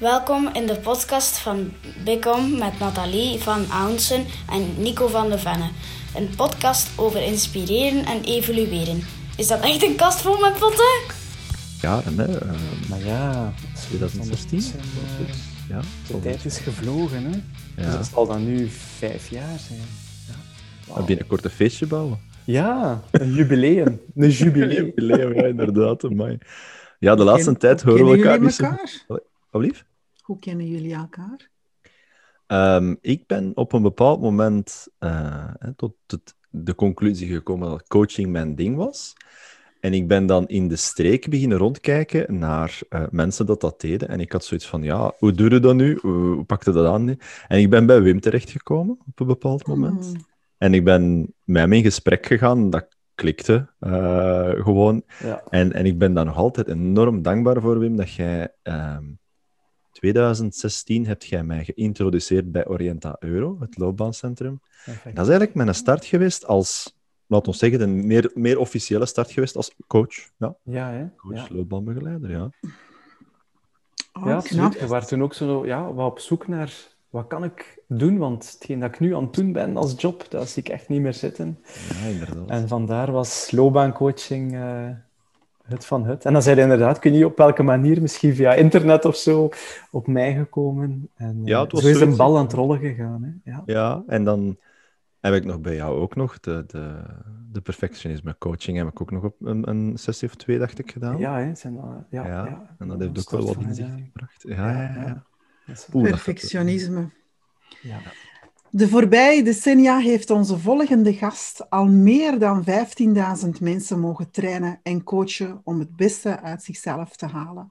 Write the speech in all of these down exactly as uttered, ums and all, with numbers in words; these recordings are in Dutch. Welkom in de podcast van Bicom met Nathalie van Ounsen en Nico van de Venne. Een podcast over inspireren en evolueren. Is dat echt een kast vol met potten? Ja, nee. Uh, maar ja, tweeduizend zestien. Uh, ja, de tijd is gevlogen, hè? Ja. Dus dat zal dan nu vijf jaar zijn. Ja. Wow. Binnenkort een feestje bouwen. Ja, een jubileum. een jubileum. Een jubileum, ja, inderdaad. Amai. Ja, de laatste ken, tijd horen we elkaar niet elkaar? Zo... Alblieft? Hoe kennen jullie elkaar? Um, ik ben op een bepaald moment uh, tot het, de conclusie gekomen dat coaching mijn ding was. En ik ben dan in de streek beginnen rondkijken naar uh, mensen dat dat deden. En ik had zoiets van, ja, hoe doe je dat nu? Hoe pak je dat aan? En ik ben bij Wim terechtgekomen op een bepaald moment. Mm. En ik ben met hem in gesprek gegaan. Dat klikte uh, gewoon. Ja. En, en ik ben daar nog altijd enorm dankbaar voor, Wim, dat jij... Uh, tweeduizend zestien hebt jij mij geïntroduceerd bij Orienta Euro, het loopbaancentrum. Perfect. Dat is eigenlijk mijn start geweest als, laat ons zeggen, een meer, meer officiële start geweest als coach. Ja, ja hè? Coach, ja. Loopbaanbegeleider, ja. Oh, ja, knap. Je was toen ook zo ja, wat op zoek naar, wat kan ik doen? Want hetgeen dat ik nu aan het doen ben als job, dat zie ik echt niet meer zitten. Ja, inderdaad. En vandaar was loopbaancoaching... Uh... Het van het. En dan zijn inderdaad, kun je op welke manier, misschien via internet of zo, op mij gekomen. En ja, het was zo is een bal aan het rollen gegaan. Hè? Ja. Ja, en dan heb ik nog bij jou ook nog de, de, de perfectionisme coaching heb ik ook nog op een, een sessie of twee, dacht ik, gedaan. Ja, hè, zijn dat, ja, ja, ja. En dat heeft ook wel wat inzicht gebracht. Ja, ja, ja, ja. Oeh, perfectionisme. Ja. De voorbije decennia heeft onze volgende gast al meer dan vijftienduizend mensen mogen trainen en coachen om het beste uit zichzelf te halen.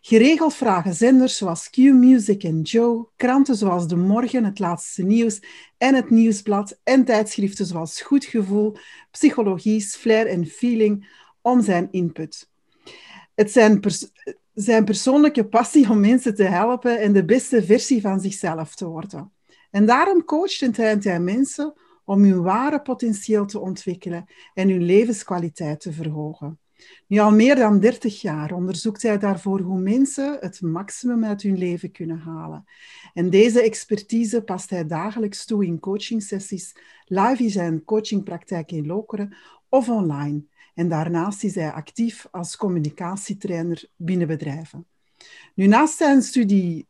Geregeld vragen zenders zoals Q Music en Joe, kranten zoals De Morgen, Het Laatste Nieuws en Het Nieuwsblad en tijdschriften zoals Goed Gevoel, Psychologie, Flair en Feeling om zijn input. Het zijn... Pers- zijn persoonlijke passie om mensen te helpen en de beste versie van zichzelf te worden. En daarom coacht en traint hij mensen om hun ware potentieel te ontwikkelen en hun levenskwaliteit te verhogen. Nu al meer dan dertig jaar onderzoekt hij daarvoor hoe mensen het maximum uit hun leven kunnen halen. En deze expertise past hij dagelijks toe in coachingsessies, live in zijn coachingpraktijk in Lokeren of online. En daarnaast is hij actief als communicatietrainer binnen bedrijven. Nu, naast zijn studie...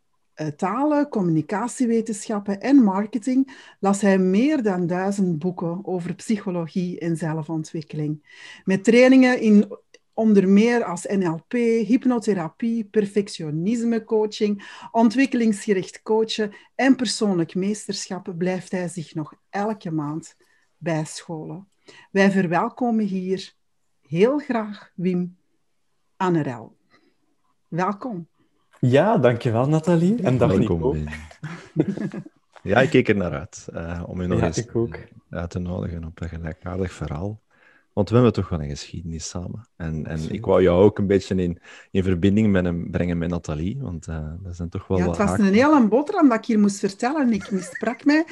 talen, communicatiewetenschappen en marketing las hij meer dan duizend boeken over psychologie en zelfontwikkeling. Met trainingen in onder meer als N L P, hypnotherapie, perfectionismecoaching, ontwikkelingsgericht coachen en persoonlijk meesterschap blijft hij zich nog elke maand bijscholen. Wij verwelkomen hier heel graag Wim Annerel. Welkom. Ja, dankjewel Nathalie. En dag Nico. Ja, ik keek er naar uit uh, om je nog ja, eens uit te nodigen op een gelijkaardig verhaal. Want we hebben toch wel een geschiedenis samen. En, en ik wou jou ook een beetje in, in verbinding met hem brengen met Nathalie, want uh, dat zijn toch wel ja, het was haken. Een hele boterham dat ik hier moest vertellen. Ik missprak mij.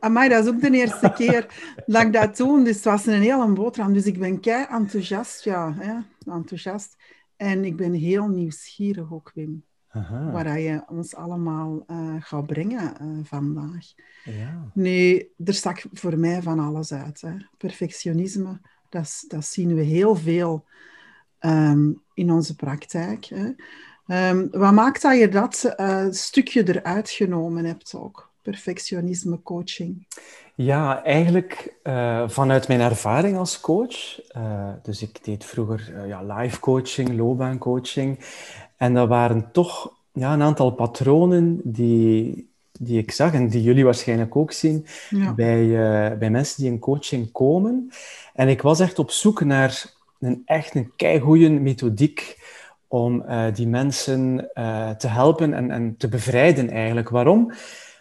Amai, dat is ook de eerste keer dat ik dat doe. Dus het was een hele boterham. Dus ik ben kei enthousiast. Ja, hè? enthousiast. En ik ben heel nieuwsgierig ook, Wim. Aha. Waar je ons allemaal uh, gaat brengen uh, vandaag. Ja. Nu, er stak voor mij van alles uit. Hè. Perfectionisme, dat, dat zien we heel veel um, in onze praktijk. Hè. Um, wat maakt dat je dat uh, stukje eruit genomen hebt ook? Perfectionisme coaching. Ja, eigenlijk uh, vanuit mijn ervaring als coach. Uh, dus ik deed vroeger uh, ja, live coaching, loopbaancoaching. En dat waren toch ja, een aantal patronen die, die ik zag en die jullie waarschijnlijk ook zien ja. bij, uh, bij mensen die in coaching komen. En ik was echt op zoek naar een echt een keigoeie methodiek om uh, die mensen uh, te helpen en, en te bevrijden eigenlijk. Waarom?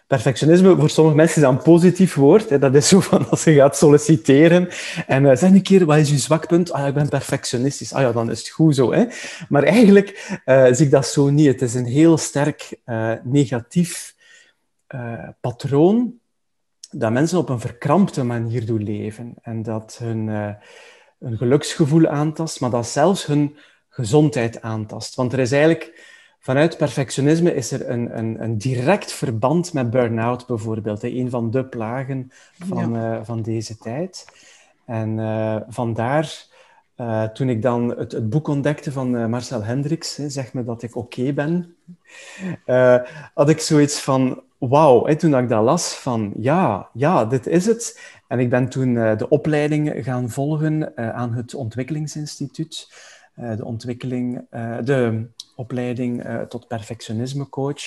Perfectionisme, voor sommige mensen is dat een positief woord. Hè. Dat is zo van als je gaat solliciteren en uh, zeg een keer, wat is je zwakpunt? Ah ja, ik ben perfectionistisch. Ah ja, dan is het goed zo. Hè. Maar eigenlijk uh, zie ik dat zo niet. Het is een heel sterk uh, negatief uh, patroon dat mensen op een verkrampte manier doen leven. En dat hun, uh, hun geluksgevoel aantast, maar dat zelfs hun gezondheid aantast. Want er is eigenlijk... Vanuit perfectionisme is er een, een, een direct verband met burn-out bijvoorbeeld. Een van de plagen van, ja. uh, van deze tijd. En uh, vandaar, uh, toen ik dan het, het boek ontdekte van uh, Marcel Hendrickx, hè, Zeg me dat ik oké okay ben, uh, had ik zoiets van, wauw, toen ik dat las, van ja, ja, dit is het. En ik ben toen uh, de opleiding gaan volgen uh, aan het Ontwikkelingsinstituut. Uh, de ontwikkeling, uh, de opleiding uh, tot perfectionismecoach.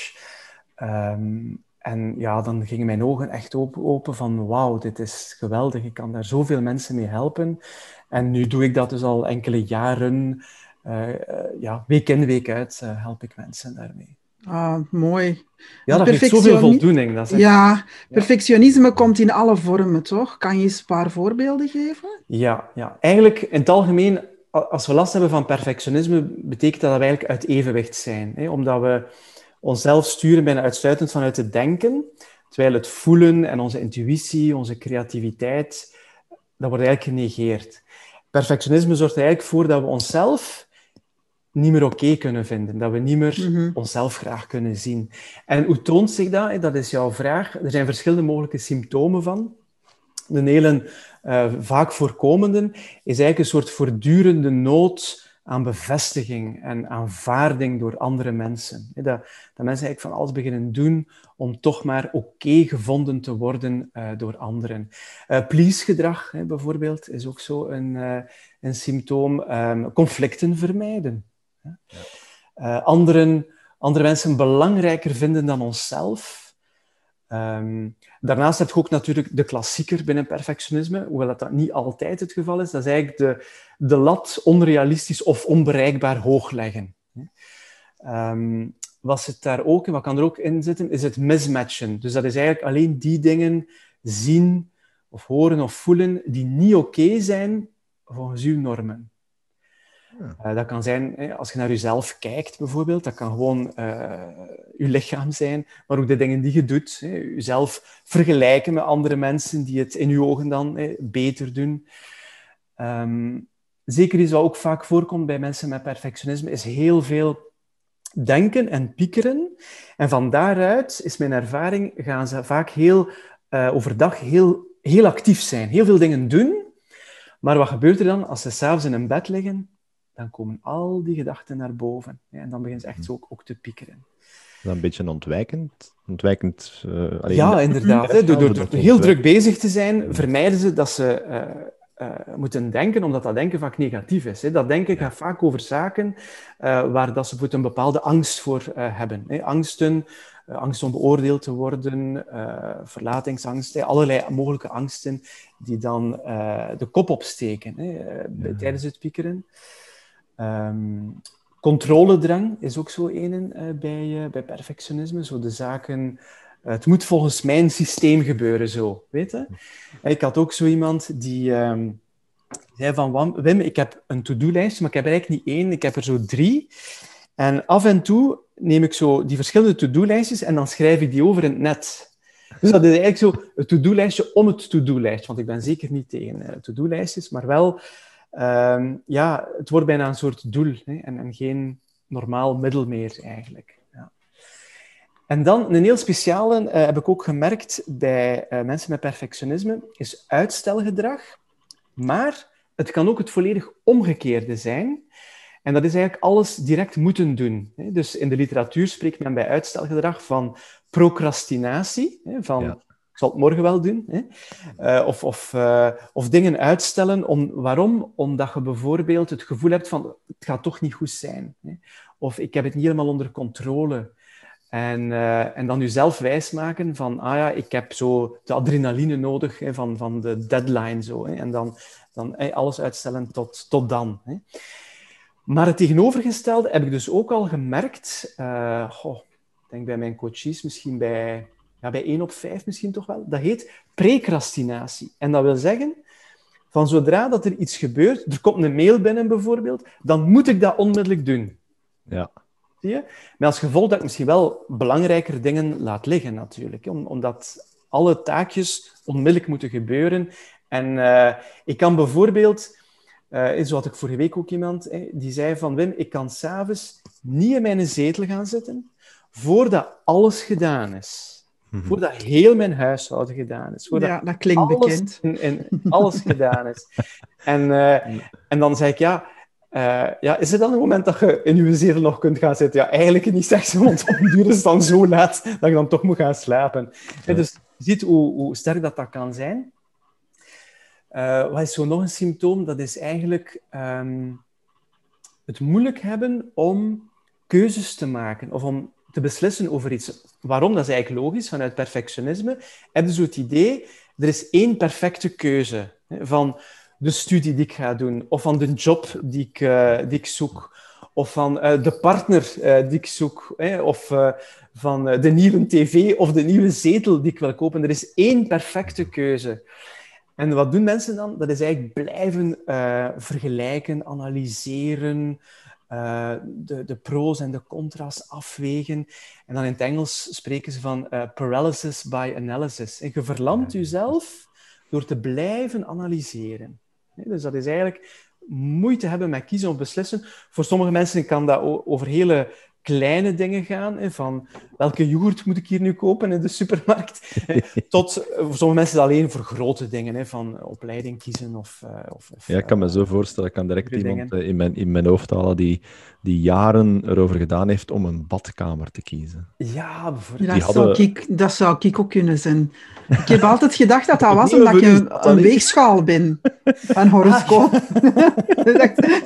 Um, en ja, dan gingen mijn ogen echt open, open van wauw, dit is geweldig. Ik kan daar zoveel mensen mee helpen. En nu doe ik dat dus al enkele jaren. Uh, uh, ja, week in, week uit uh, help ik mensen daarmee. Ah, mooi. Ja, dat geeft zoveel voldoening. Dat is echt... Ja, perfectionisme ja. komt in alle vormen, toch? Kan je eens een paar voorbeelden geven? Ja, ja. Eigenlijk in het algemeen, als we last hebben van perfectionisme, betekent dat dat we eigenlijk uit evenwicht zijn. Hè? Omdat we onszelf sturen bijna uitsluitend vanuit het denken, terwijl het voelen en onze intuïtie, onze creativiteit, dat wordt eigenlijk genegeerd. Perfectionisme zorgt er eigenlijk voor dat we onszelf niet meer oké okay kunnen vinden, dat we niet meer mm-hmm. onszelf graag kunnen zien. En hoe toont zich dat? Dat is jouw vraag. Er zijn verschillende mogelijke symptomen van. De hele uh, vaak voorkomende is eigenlijk een soort voortdurende nood aan bevestiging en aanvaarding door andere mensen. Dat, dat mensen eigenlijk van alles beginnen doen om toch maar oké okay gevonden te worden uh, door anderen. Uh, please-gedrag hè, bijvoorbeeld is ook zo een, uh, een symptoom. Um, conflicten vermijden. Ja. Uh, anderen, andere mensen belangrijker vinden dan onszelf. Um, daarnaast heb je ook natuurlijk de klassieker binnen perfectionisme, hoewel dat, dat niet altijd het geval is. Dat is eigenlijk de, de lat onrealistisch of onbereikbaar hoog leggen. Um, wat zit daar ook in, wat kan er ook in zitten, is het mismatchen. Dus dat is eigenlijk alleen die dingen zien of horen of voelen die niet oké okay zijn volgens uw normen. Uh, dat kan zijn, als je naar jezelf kijkt bijvoorbeeld, dat kan gewoon uh, je lichaam zijn, maar ook de dingen die je doet. Hè, jezelf vergelijken met andere mensen die het in je ogen dan hè, beter doen. Um, zeker iets wat ook vaak voorkomt bij mensen met perfectionisme, is heel veel denken en piekeren. En van daaruit, is mijn ervaring, gaan ze vaak heel, uh, overdag heel, heel actief zijn. Heel veel dingen doen. Maar wat gebeurt er dan als ze 's avonds in hun bed liggen? Dan komen al die gedachten naar boven. Ja, en dan beginnen ze echt zo ook, ook te piekeren. Dat is een beetje ontwijkend. ontwijkend uh, alleen ja, inderdaad. He, door, door, door heel druk bezig te zijn, vermijden ze dat ze uh, uh, moeten denken, omdat dat denken vaak negatief is. He. Dat denken gaat vaak over zaken uh, waar dat ze een bepaalde angst voor uh, hebben. He. Angsten, uh, angst om beoordeeld te worden, uh, verlatingsangst, he. Allerlei mogelijke angsten die dan uh, de kop opsteken he, uh, ja. tijdens het piekeren. Um, controledrang is ook zo een uh, bij, uh, bij perfectionisme. Zo de zaken... Uh, het moet volgens mijn systeem gebeuren, zo. Weet je? Ik had ook zo iemand die um, zei van... Wim, ik heb een to-do-lijst, maar ik heb er eigenlijk niet één. Ik heb er zo drie. En af en toe neem ik zo die verschillende to-do-lijstjes en dan schrijf ik die over in het net. Dus dat is eigenlijk zo het to-do-lijstje om het to-do-lijstje. Want ik ben zeker niet tegen uh, to-do-lijstjes, maar wel... Um, ja, het wordt bijna een soort doel hè, en, en geen normaal middel meer eigenlijk. Ja. En dan een heel speciale, uh, heb ik ook gemerkt bij uh, mensen met perfectionisme, is uitstelgedrag. Maar het kan ook het volledig omgekeerde zijn. En dat is eigenlijk alles direct moeten doen. Hè. Dus in de literatuur spreekt men bij uitstelgedrag van procrastinatie, hè, van... Ja. Ik zal het morgen wel doen. Hè? Uh, of, of, uh, of dingen uitstellen. Om, waarom? Omdat je bijvoorbeeld het gevoel hebt van... Het gaat toch niet goed zijn. Hè? Of ik heb het niet helemaal onder controle. En, uh, en dan jezelf wijsmaken van... Ah ja, ik heb zo de adrenaline nodig hè, van, van de deadline. Zo, hè? En dan, dan hey, alles uitstellen tot, tot dan. Hè? Maar het tegenovergestelde heb ik dus ook al gemerkt. Uh, goh, ik denk bij mijn coaches, misschien bij... Ja, bij één op vijf misschien toch wel. Dat heet precrastinatie. En dat wil zeggen, van zodra dat er iets gebeurt, er komt een mail binnen bijvoorbeeld, dan moet ik dat onmiddellijk doen. Ja. Zie je? Maar als gevolg dat ik misschien wel belangrijker dingen laat liggen natuurlijk. Om, omdat alle taakjes onmiddellijk moeten gebeuren. En uh, ik kan bijvoorbeeld... Uh, zo had ik vorige week ook iemand, hè, die zei van Wim, ik kan 's avonds niet in mijn zetel gaan zitten voordat alles gedaan is. Mm-hmm. Voordat heel mijn huishouden gedaan is. Ja, dat klinkt bekend. En, en alles gedaan is. En, uh, mm. en dan zei ik, ja, uh, ja, is er dan een moment dat je in je zetel nog kunt gaan zitten? Ja, eigenlijk niet slechts, want het duurt is dan zo laat dat je dan toch moet gaan slapen. Ja. En dus je ziet hoe, hoe sterk dat, dat kan zijn. Uh, wat is zo nog een symptoom? Dat is eigenlijk um, het moeilijk hebben om keuzes te maken of om te beslissen over iets. Waarom? Dat is eigenlijk logisch. Vanuit perfectionisme heb je zo het idee, er is één perfecte keuze van de studie die ik ga doen, of van de job die ik, uh, die ik zoek, of van uh, de partner uh, die ik zoek, hè, of uh, van uh, de nieuwe tv of de nieuwe zetel die ik wil kopen. Er is één perfecte keuze. En wat doen mensen dan? Dat is eigenlijk blijven uh, vergelijken, analyseren, Uh, de, de pro's en de contra's afwegen. En dan in het Engels spreken ze van uh, paralysis by analysis. En je verlamt jezelf door te blijven analyseren. Nee, dus dat is eigenlijk moeite hebben met kiezen of beslissen. Voor sommige mensen kan dat o- over hele kleine dingen gaan, hè, van welke yoghurt moet ik hier nu kopen in de supermarkt, tot voor sommige mensen alleen voor grote dingen, hè, van opleiding kiezen of... Uh, of ja, ik kan me zo voorstellen, ik kan direct iemand dingen. in mijn, in mijn hoofd halen die, die jaren erover gedaan heeft om een badkamer te kiezen. Ja, bijvoorbeeld. Ja, dat, hadden... zou ik, dat zou ik ook kunnen zijn. Ik heb altijd gedacht dat dat was omdat ik een, een weegschaal ben. Een horoscoop.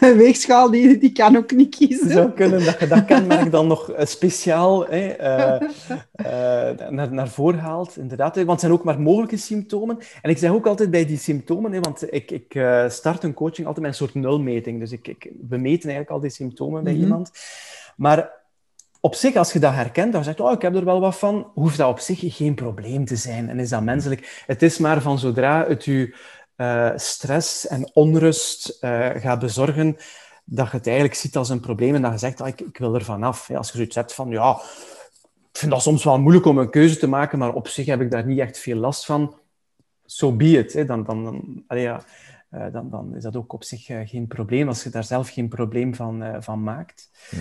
Een weegschaal, die, die kan ook niet kiezen. Zou kunnen, dat je dat kenmerk dan nog speciaal hè, uh, uh, naar, naar voren haalt. Inderdaad, want het zijn ook maar mogelijke symptomen. En ik zeg ook altijd bij die symptomen, hè, want ik, ik uh, start een coaching altijd met een soort nulmeting. Dus ik, ik, we meten eigenlijk al die symptomen bij mm-hmm. iemand. Maar... op zich, als je dat herkent, dan zegt, oh, ik heb er wel wat van, hoeft dat op zich geen probleem te zijn. En is dat menselijk? Het is maar van zodra het je uh, stress en onrust uh, gaat bezorgen, dat je het eigenlijk ziet als een probleem en dat je zegt, oh, ik, ik wil er vanaf. Als je zoiets hebt van, ja, ik vind dat soms wel moeilijk om een keuze te maken, maar op zich heb ik daar niet echt veel last van. So be it. Hè. Dan, dan, dan, allee, ja, dan, dan is dat ook op zich geen probleem, als je daar zelf geen probleem van, uh, van maakt. Ja,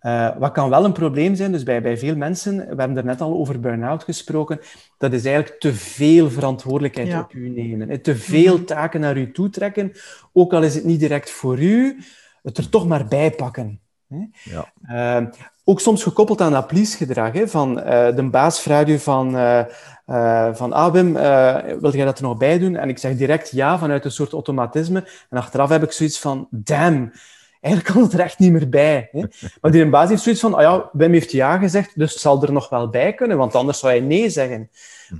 ja. Uh, wat kan wel een probleem zijn, dus bij, bij veel mensen, we hebben er net al over burn-out gesproken, dat is eigenlijk te veel verantwoordelijkheid ja. op u nemen. Te veel taken naar u toe trekken, ook al is het niet direct voor u, het er toch maar bij pakken. Ja. Uh, ook soms gekoppeld aan dat please-gedrag. Hè, van, uh, de baas vraagt u van, uh, uh, van ah Wim, uh, wil jij dat er nog bij doen? En ik zeg direct ja, vanuit een soort automatisme. En achteraf heb ik zoiets van, damn, eigenlijk kan het er echt niet meer bij. Hè. Maar die baas heeft zoiets van, ah ja, Wim heeft ja gezegd, dus het zal er nog wel bij kunnen, want anders zou hij nee zeggen.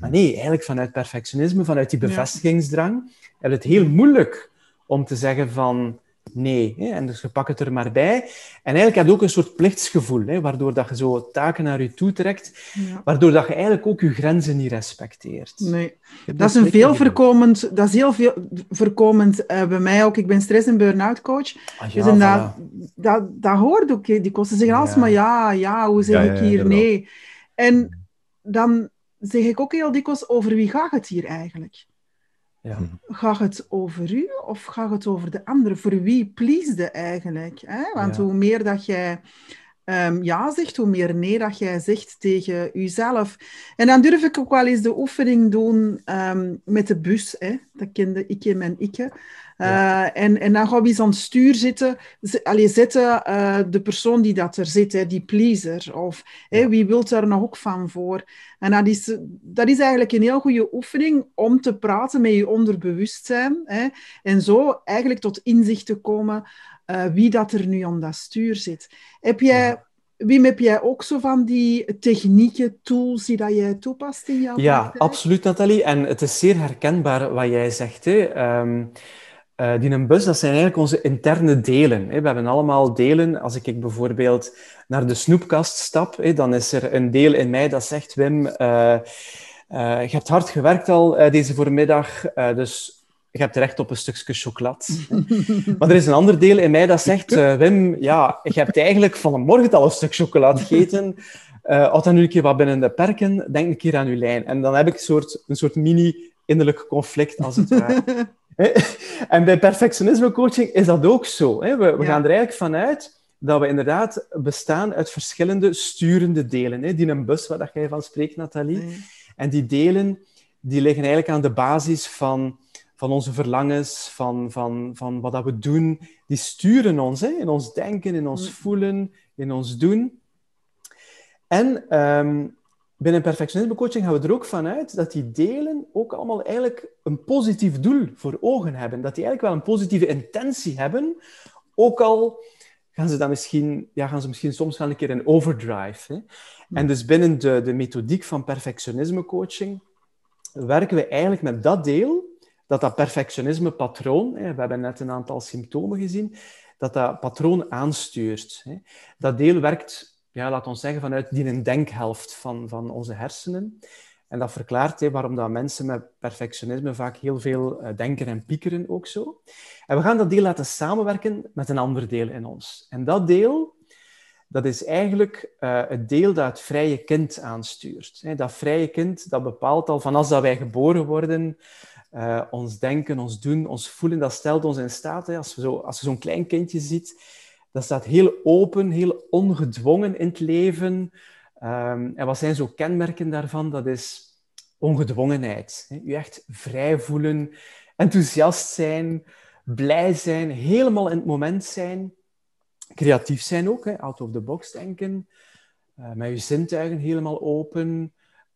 Maar nee, eigenlijk vanuit perfectionisme, vanuit die bevestigingsdrang, heb je het heel moeilijk om te zeggen van... nee. Hè? En dus je pakt het er maar bij. En eigenlijk heb je ook een soort plichtsgevoel, hè? Waardoor dat je zo taken naar je toe trekt, ja. waardoor dat je eigenlijk ook je grenzen niet respecteert. Nee. Dat is, een veel voorkomend, dat is heel veel voorkomend uh, bij mij ook. Ik ben stress- en burn-out coach. Ah, ja, dus dat, dat, dat hoort ook. Die kosten zeggen alles, ja. maar ja, ja, hoe zeg ja, ja, ik hier nee? En dan zeg ik ook heel dikwijls, over wie gaat het hier eigenlijk? Ja. Gaat het over u of gaat het over de anderen? Voor wie pleasede eigenlijk? Hè? Want ja. hoe meer dat jij um, ja zegt, hoe meer nee dat jij zegt tegen jezelf. En dan durf ik ook wel eens de oefening doen um, met de bus. Hè? Dat kende ik en mijn ikke. Uh, ja. en, en dan gaan we eens aan het stuur zitten. Z- Allee, zetten uh, de persoon die dat er zit, hè, die pleaser. Of ja. hè, wie wil daar nog ook van voor? En dat is, dat is eigenlijk een heel goede oefening om te praten met je onderbewustzijn. Hè, en zo eigenlijk tot inzicht te komen uh, wie dat er nu aan dat stuur zit. Heb jij... Ja. Wim, heb jij ook zo van die technieken, tools die dat jij toepast in jouw Ja, praktijk? Absoluut, Nathalie. En het is zeer herkenbaar wat jij zegt. Hè. Um... Uh, die een bus, dat zijn eigenlijk onze interne delen. Hè. We hebben allemaal delen. Als ik, ik bijvoorbeeld naar de snoepkast stap, hè, dan is er een deel in mij dat zegt, Wim, uh, uh, je hebt hard gewerkt al uh, deze voormiddag, uh, dus je hebt recht op een stukje chocolade. Maar er is een ander deel in mij dat zegt, uh, Wim, ja, je hebt eigenlijk vanmorgen al een stuk chocolade gegeten. Uh, houd dan nu een keer wat binnen de perken, denk een keer aan je lijn. En dan heb ik een soort, een soort mini-innerlijk conflict, als het ware. En bij perfectionismecoaching is dat ook zo. Hè? We, we ja. gaan er eigenlijk vanuit dat we inderdaad bestaan uit verschillende sturende delen. Hè? Die een bus, waar dat jij van spreekt, Nathalie. Mm. En die delen die liggen eigenlijk aan de basis van, van onze verlangens, van, van, van wat dat we doen. Die sturen ons, hè? In ons denken, in ons mm. voelen, in ons doen. En um, binnen perfectionismecoaching gaan we er ook vanuit dat die delen ook allemaal eigenlijk een positief doel voor ogen hebben. Dat die eigenlijk wel een positieve intentie hebben, ook al gaan ze dan misschien, ja, gaan ze misschien soms wel een keer in overdrive. Hè? En dus binnen de, de methodiek van perfectionismecoaching werken we eigenlijk met dat deel, dat dat perfectionismepatroon, hè, we hebben net een aantal symptomen gezien, dat dat patroon aanstuurt. Hè? Dat deel werkt... Ja, laat ons zeggen, vanuit die denkhelft van, van onze hersenen. En dat verklaart hé, waarom dat mensen met perfectionisme vaak heel veel denken en piekeren ook zo. En we gaan dat deel laten samenwerken met een ander deel in ons. En dat deel, dat is eigenlijk uh, het deel dat het vrije kind aanstuurt. Dat vrije kind, dat bepaalt al vanaf dat wij geboren worden... Uh, ons denken, ons doen, ons voelen, dat stelt ons in staat. Hé, als, we zo, als je zo'n klein kindje ziet... Dat staat heel open, heel ongedwongen in het leven. Um, en wat zijn zo kenmerken daarvan? Dat is ongedwongenheid. Hè? Je echt vrij voelen, enthousiast zijn, blij zijn, helemaal in het moment zijn. Creatief zijn ook, hè? Out of the box denken. Uh, met je zintuigen helemaal open.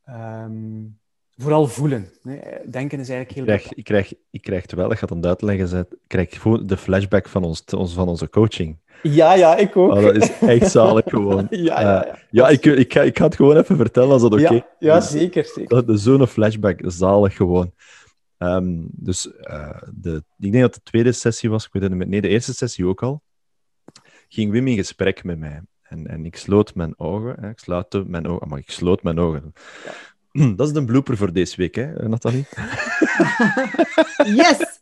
Um, vooral voelen. Hè? Denken is eigenlijk heel... Ik krijg, ik krijg, ik krijg wel, ik ga het aan het uitleggen, ik krijg gewoon de flashback van, ons, van onze coaching. Ja, ja, ik ook. Oh, dat is echt zalig gewoon. ja, ja, ja. Uh, ja ik, ik, ga, ik ga het gewoon even vertellen als dat oké okay. ja, ja, zeker, zeker. Dat is zo'n flashback, zalig gewoon. Um, dus uh, de, ik denk dat de tweede sessie was, ik weet het niet meer, nee, de eerste sessie ook al, ging Wim in gesprek met mij. En, en ik sloot mijn ogen, hè, ik sluitte mijn ogen, maar ik sloot mijn ogen. Ja. Dat is de blooper voor deze week, hè, Nathalie? Yes!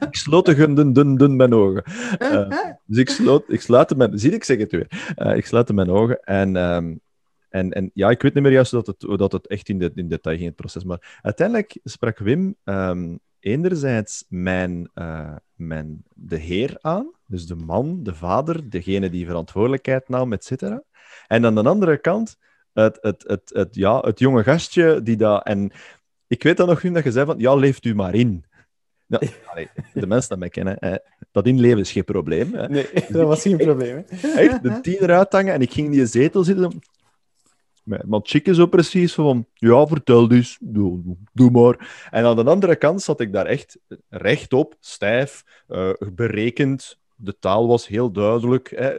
Ik sloot de dun, dun, dun mijn ogen. Uh, dus ik sloot, ik sluitte mijn... Zie, ik zeg het weer. Uh, ik sluitte mijn ogen en, um, en, en... Ja, ik weet niet meer juist hoe dat, dat het echt in, de, in detail ging, het proces. Maar uiteindelijk sprak Wim um, enerzijds mijn, uh, mijn... de heer aan, dus de man, de vader, degene die verantwoordelijkheid nam, et cetera. En aan de andere kant het, het, het, het, ja, het jonge gastje die dat... En ik weet dan nog, Wim, dat je zei van... Ja, leeft u maar in. Ja, nee, de mensen dat mij kennen, dat inleven is geen probleem. Hè. Nee, dat was geen probleem. Hè. Echt, de tien eruit hangen en ik ging in die zetel zitten. Maar chick is zo precies van, ja, vertel dus, doe, doe, doe maar. En aan de andere kant zat ik daar echt rechtop, stijf, uh, berekend. De taal was heel duidelijk. Hè.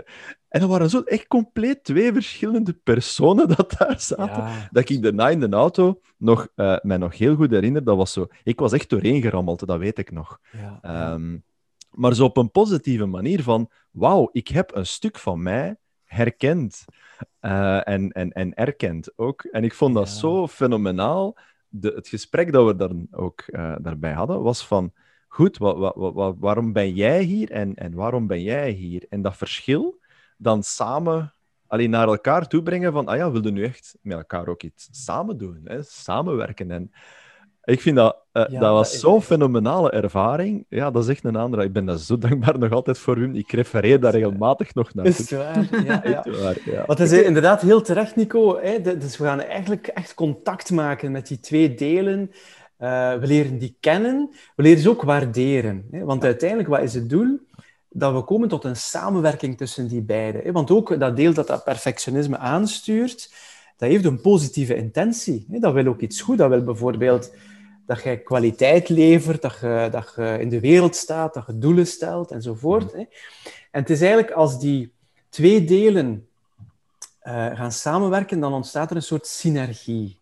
En dat waren zo echt compleet twee verschillende personen dat daar zaten. Ja. Dat ik daarna in de auto nog, uh, mij nog heel goed herinner. Dat was zo, ik was echt doorheen gerammeld, dat weet ik nog. Ja. Um, maar zo op een positieve manier van... Wauw, ik heb een stuk van mij herkend. Uh, en, en, en erkend ook. En ik vond dat ja. zo fenomenaal. De, het gesprek dat we dan ook uh, daarbij hadden, was van... Goed, wa, wa, wa, waarom ben jij hier en, en waarom ben jij hier? En dat verschil... dan samen alleen naar elkaar toe brengen van, ah ja, we wilden nu echt met elkaar ook iets samen doen, hè? Samenwerken. En ik vind dat, uh, ja, dat was dat zo'n is... fenomenale ervaring. Ja, dat is echt een andere. Ik ben daar zo dankbaar nog altijd voor, Wim. Ik refereer daar regelmatig nog naar. Is waar, ja. ja. waar, ja. Want het is inderdaad heel terecht, Nico. Hè? Dus we gaan eigenlijk echt contact maken met die twee delen. Uh, we leren die kennen. We leren ze ook waarderen. Hè? Want uiteindelijk, wat is het doel? Dat we komen tot een samenwerking tussen die beiden. Want ook dat deel dat dat perfectionisme aanstuurt, dat heeft een positieve intentie. Dat wil ook iets goed. Dat wil bijvoorbeeld dat je kwaliteit levert, dat je, dat je in de wereld staat, dat je doelen stelt, enzovoort. En het is eigenlijk als die twee delen gaan samenwerken, dan ontstaat er een soort synergie.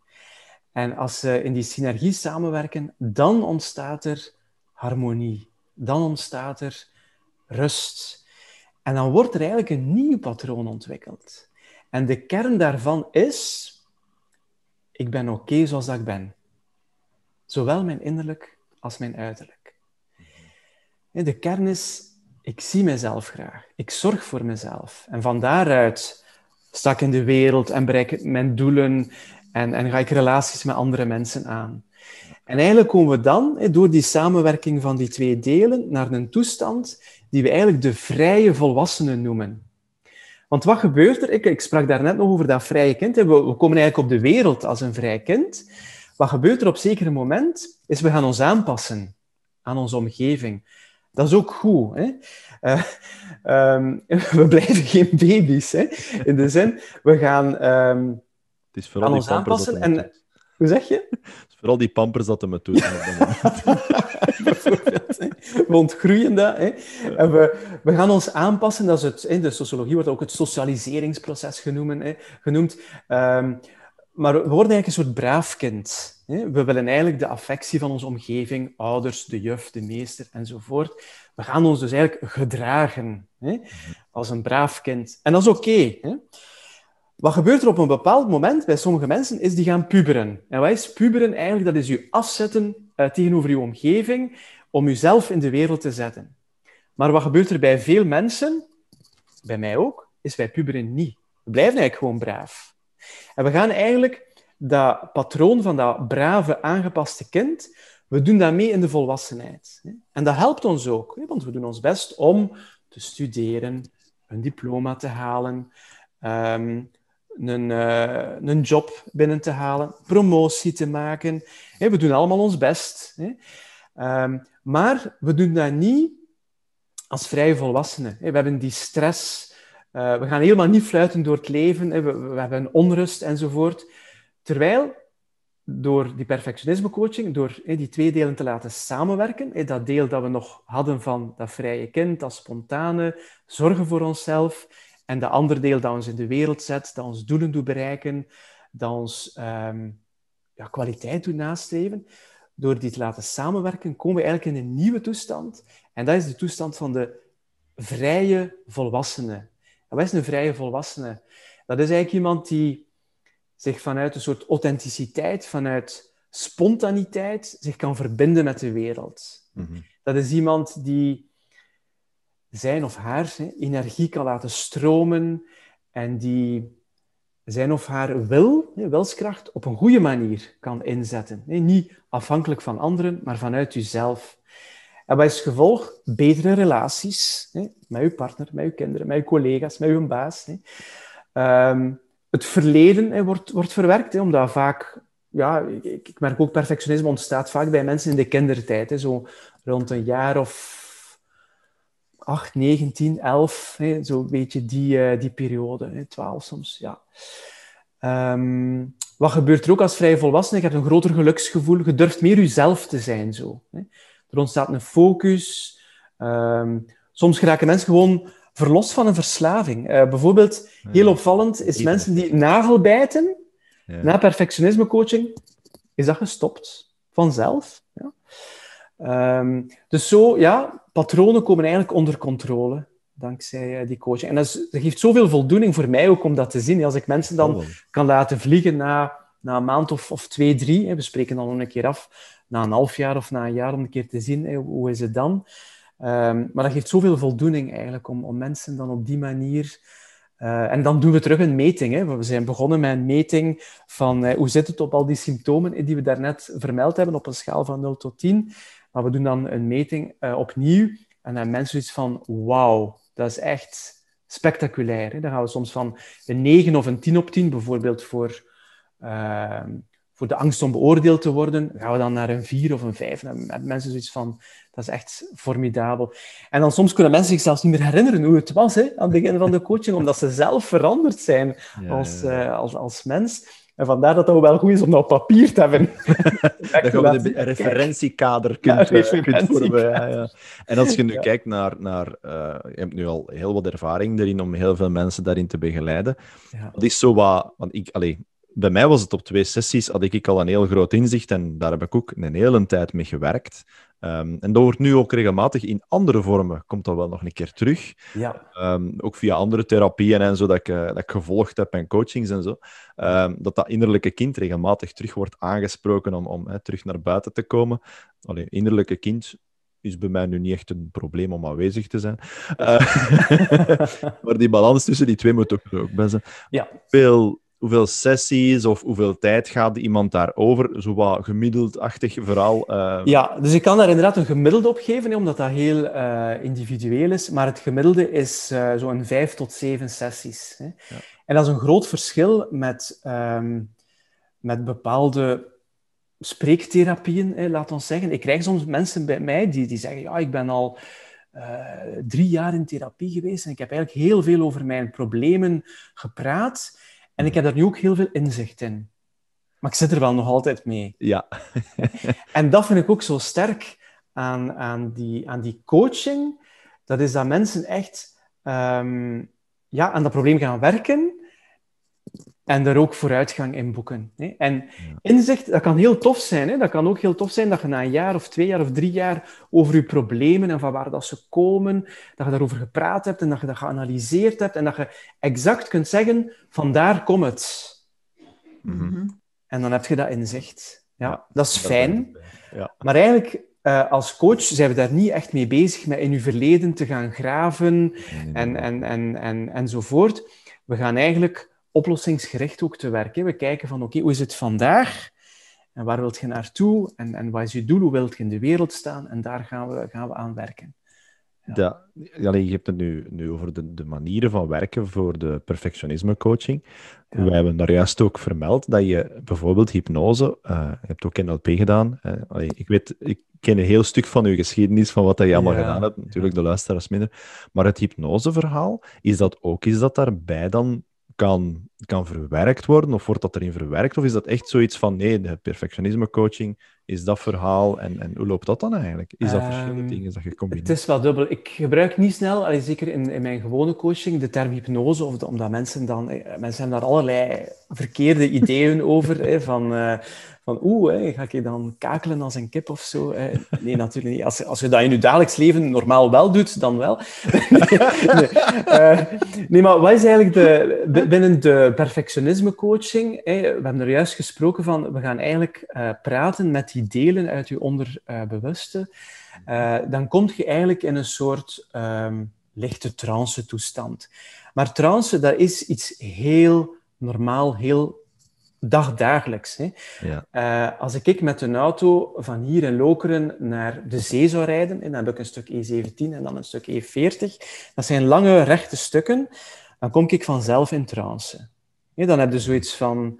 En als ze in die synergie samenwerken, dan ontstaat er harmonie. Dan ontstaat er... rust. En dan wordt er eigenlijk een nieuw patroon ontwikkeld. En de kern daarvan is... Ik ben oké okay zoals dat ik ben. Zowel mijn innerlijk als mijn uiterlijk. De kern is... Ik zie mezelf graag. Ik zorg voor mezelf. En van daaruit sta ik in de wereld en bereik ik mijn doelen en, en ga ik relaties met andere mensen aan. En eigenlijk komen we dan, door die samenwerking van die twee delen, naar een toestand die we eigenlijk de vrije volwassene noemen. Want wat gebeurt er? Ik, ik sprak daarnet nog over dat vrije kind. We, we komen eigenlijk op de wereld als een vrij kind. Wat gebeurt er op zekere moment, is we gaan ons aanpassen aan onze omgeving. Dat is ook goed. Hè? Uh, um, we blijven geen baby's. Hè? In de zin, we gaan um, het is vooral aan ons aanpassen dat en... Hoe zeg je? Het is vooral die pampers dat hem het doet. Bijvoorbeeld. Hè? We ontgroeien dat. Hè? En we, we gaan ons aanpassen. Dat is het, in de sociologie wordt ook het socialiseringsproces genoemd. Hè? genoemd. Um, maar we worden eigenlijk een soort braaf kind. Hè? We willen eigenlijk de affectie van onze omgeving, ouders, de juf, de meester enzovoort. We gaan ons dus eigenlijk gedragen hè? als een braaf kind. En dat is oké. Okay, hè? Wat gebeurt er op een bepaald moment bij sommige mensen, is die gaan puberen. En wat is puberen eigenlijk? Dat is je afzetten uh, tegenover je omgeving om jezelf in de wereld te zetten. Maar wat gebeurt er bij veel mensen, bij mij ook, is wij puberen niet. We blijven eigenlijk gewoon braaf. En we gaan eigenlijk dat patroon van dat brave, aangepaste kind, we doen dat mee in de volwassenheid. En dat helpt ons ook, want we doen ons best om te studeren, een diploma te halen, um, Een, uh, een job binnen te halen, promotie te maken. Hey, we doen allemaal ons best. Hey. Um, maar we doen dat niet als vrije volwassenen. Hey, we hebben die stress. Uh, we gaan helemaal niet fluiten door het leven. Hey, we, we hebben onrust enzovoort. Terwijl, door die perfectionismecoaching, door hey, die twee delen te laten samenwerken, hey, dat deel dat we nog hadden van dat vrije kind, dat spontane, zorgen voor onszelf... En de andere deel dat ons in de wereld zet, dat ons doelen doet bereiken, dat ons um, ja, kwaliteit doet nastreven. Door die te laten samenwerken, komen we eigenlijk in een nieuwe toestand. En dat is de toestand van de vrije volwassene. En wat is een vrije volwassene? Dat is eigenlijk iemand die zich vanuit een soort authenticiteit, vanuit spontaniteit, zich kan verbinden met de wereld. Mm-hmm. Dat is iemand die... zijn of haar hè, energie kan laten stromen en die zijn of haar wil, hè, wilskracht, op een goede manier kan inzetten. Hè. Niet afhankelijk van anderen, maar vanuit jezelf. En wat is het gevolg? Betere relaties hè, met je partner, met je kinderen, met je collega's, met je baas. Hè. Um, het verleden hè, wordt, wordt verwerkt, hè, omdat vaak... Ja, ik, ik merk ook, perfectionisme ontstaat vaak bij mensen in de kindertijd. Hè, zo rond een jaar of... acht, negentien, elf, hè, zo'n beetje die, uh, die periode, hè, twaalf soms, ja. Um, wat gebeurt er ook als vrije volwassene? Je hebt een groter geluksgevoel, je durft meer jezelf te zijn. Zo, hè. Er ontstaat een focus. Um, soms geraken mensen gewoon verlost van een verslaving. Uh, bijvoorbeeld, heel opvallend, is mensen die nagelbijten, ja. na perfectionismecoaching, is dat gestopt. Vanzelf, ja. Um, dus zo, ja, patronen komen eigenlijk onder controle dankzij uh, die coaching. En dat, is, dat geeft zoveel voldoening voor mij ook om dat te zien. Als ik mensen dan oh. kan laten vliegen na, na een maand of, of twee, drie, hè, we spreken dan nog een keer af, na een half jaar of na een jaar om een keer te zien, hè, hoe is het dan? Um, maar dat geeft zoveel voldoening eigenlijk om, om mensen dan op die manier... Uh, en dan doen we terug een meting. Hè. We zijn begonnen met een meting van uh, hoe zit het op al die symptomen die we daarnet vermeld hebben op een schaal van nul tot tien... Maar we doen dan een meting uh, opnieuw en dan mensen iets van, wauw, dat is echt spectaculair. Hè? Dan gaan we soms van een negen of een tien op tien, bijvoorbeeld voor, uh, voor de angst om beoordeeld te worden, dan gaan we dan naar een vier of een vijf. Dan hebben mensen zoiets van, dat is echt formidabel. En dan soms kunnen mensen zich zelfs niet meer herinneren hoe het was hè, aan het begin van de coaching, omdat ze zelf veranderd zijn als, uh, als, als mens. En vandaar dat het wel goed is om dat op papier te hebben. Dan gaan we een referentiekader kunt, ja, uh, kunt vormen. Ja, ja. En als je nu ja. kijkt naar... naar uh, je hebt nu al heel wat ervaring erin om heel veel mensen daarin te begeleiden. Ja. Dat is zo wat... Want ik, allee, bij mij was het op twee sessies, had ik al een heel groot inzicht en daar heb ik ook een hele tijd mee gewerkt. Um, en dat wordt nu ook regelmatig in andere vormen, komt dat wel nog een keer terug. Ja. Um, ook via andere therapieën en zo, dat ik, uh, dat ik gevolgd heb en coachings en zo. Um, dat dat innerlijke kind regelmatig terug wordt aangesproken om, om he, terug naar buiten te komen. Allee, innerlijke kind is bij mij nu niet echt een probleem om aanwezig te zijn. Uh, maar die balans tussen die twee moet ook, ook bij zijn. Ja. Veel hoeveel sessies of hoeveel tijd gaat iemand daarover? Zo wat gemiddeld-achtig verhaal. Uh... Ja, dus ik kan daar inderdaad een gemiddelde op geven, omdat dat heel uh, individueel is. Maar het gemiddelde is uh, zo'n vijf tot zeven sessies. Hè. Ja. En dat is een groot verschil met, um, met bepaalde spreektherapieën, hè, laat ons zeggen. Ik krijg soms mensen bij mij die, die zeggen, ja, ik ben al uh, drie jaar in therapie geweest en ik heb eigenlijk heel veel over mijn problemen gepraat. En ik heb daar nu ook heel veel inzicht in. Maar ik zit er wel nog altijd mee. Ja. En dat vind ik ook zo sterk aan, aan, die, aan die coaching. Dat is dat mensen echt um, ja, aan dat probleem gaan werken en daar ook vooruitgang in boeken. Hè? En ja. Inzicht, dat kan heel tof zijn. Hè? Dat kan ook heel tof zijn dat je na een jaar of twee jaar of drie jaar over je problemen en van waar dat ze komen, dat je daarover gepraat hebt en dat je dat geanalyseerd hebt en dat je exact kunt zeggen, vandaar komt het. Mm-hmm. En dan heb je dat inzicht. Ja, ja, dat is dat fijn. Ja. Maar eigenlijk, uh, als coach zijn we daar niet echt mee bezig met in je verleden te gaan graven nee, nee, en, nee. En, en, en, enzovoort. We gaan eigenlijk oplossingsgericht ook te werken. We kijken van, oké, okay, hoe is het vandaag? En waar wil je naartoe? En, en wat is je doel? Hoe wil je in de wereld staan? En daar gaan we, gaan we aan werken. Ja. Dat, alleen, je hebt het nu, nu over de, de manieren van werken voor de perfectionisme-coaching. Ja. We hebben daar juist ook vermeld dat je bijvoorbeeld hypnose... Uh, je hebt ook N L P gedaan. Uh, alleen, ik weet... Ik ken een heel stuk van uw geschiedenis, van wat je allemaal ja, gedaan hebt. Natuurlijk, ja. De luisteraars minder. Maar het hypnoseverhaal, is dat ook is dat daarbij dan... Kan, kan verwerkt worden, of wordt dat erin verwerkt? Of is dat echt zoiets van, nee, de perfectionisme-coaching is dat verhaal, en, en hoe loopt dat dan eigenlijk? Is dat um, verschillende dingen dat je combineert? Het is wel dubbel. Ik gebruik niet snel, allee, zeker in, in mijn gewone coaching, de term hypnose, of de, omdat mensen dan... Mensen hebben daar allerlei verkeerde ideeën over, hè, van... Uh, van oeh, hè, ga ik je dan kakelen als een kip of zo? Hè? Nee, natuurlijk niet. Als, als je dat in je dagelijks leven normaal wel doet, dan wel. Nee, nee. Uh, nee, maar wat is eigenlijk de... Binnen de perfectionisme-coaching, hè, we hebben er juist gesproken van, we gaan eigenlijk uh, praten met die delen uit je onderbewuste. Uh, dan kom je eigenlijk in een soort um, lichte trance-toestand. Maar trance, dat is iets heel normaal, heel... dagdagelijks. Hè. Ja. Uh, als ik met een auto van hier in Lokeren naar de zee zou rijden, en dan heb ik een stuk E zeventien en dan een stuk E veertig, dat zijn lange, rechte stukken, dan kom ik vanzelf in trance. Nee, dan heb je zoiets van...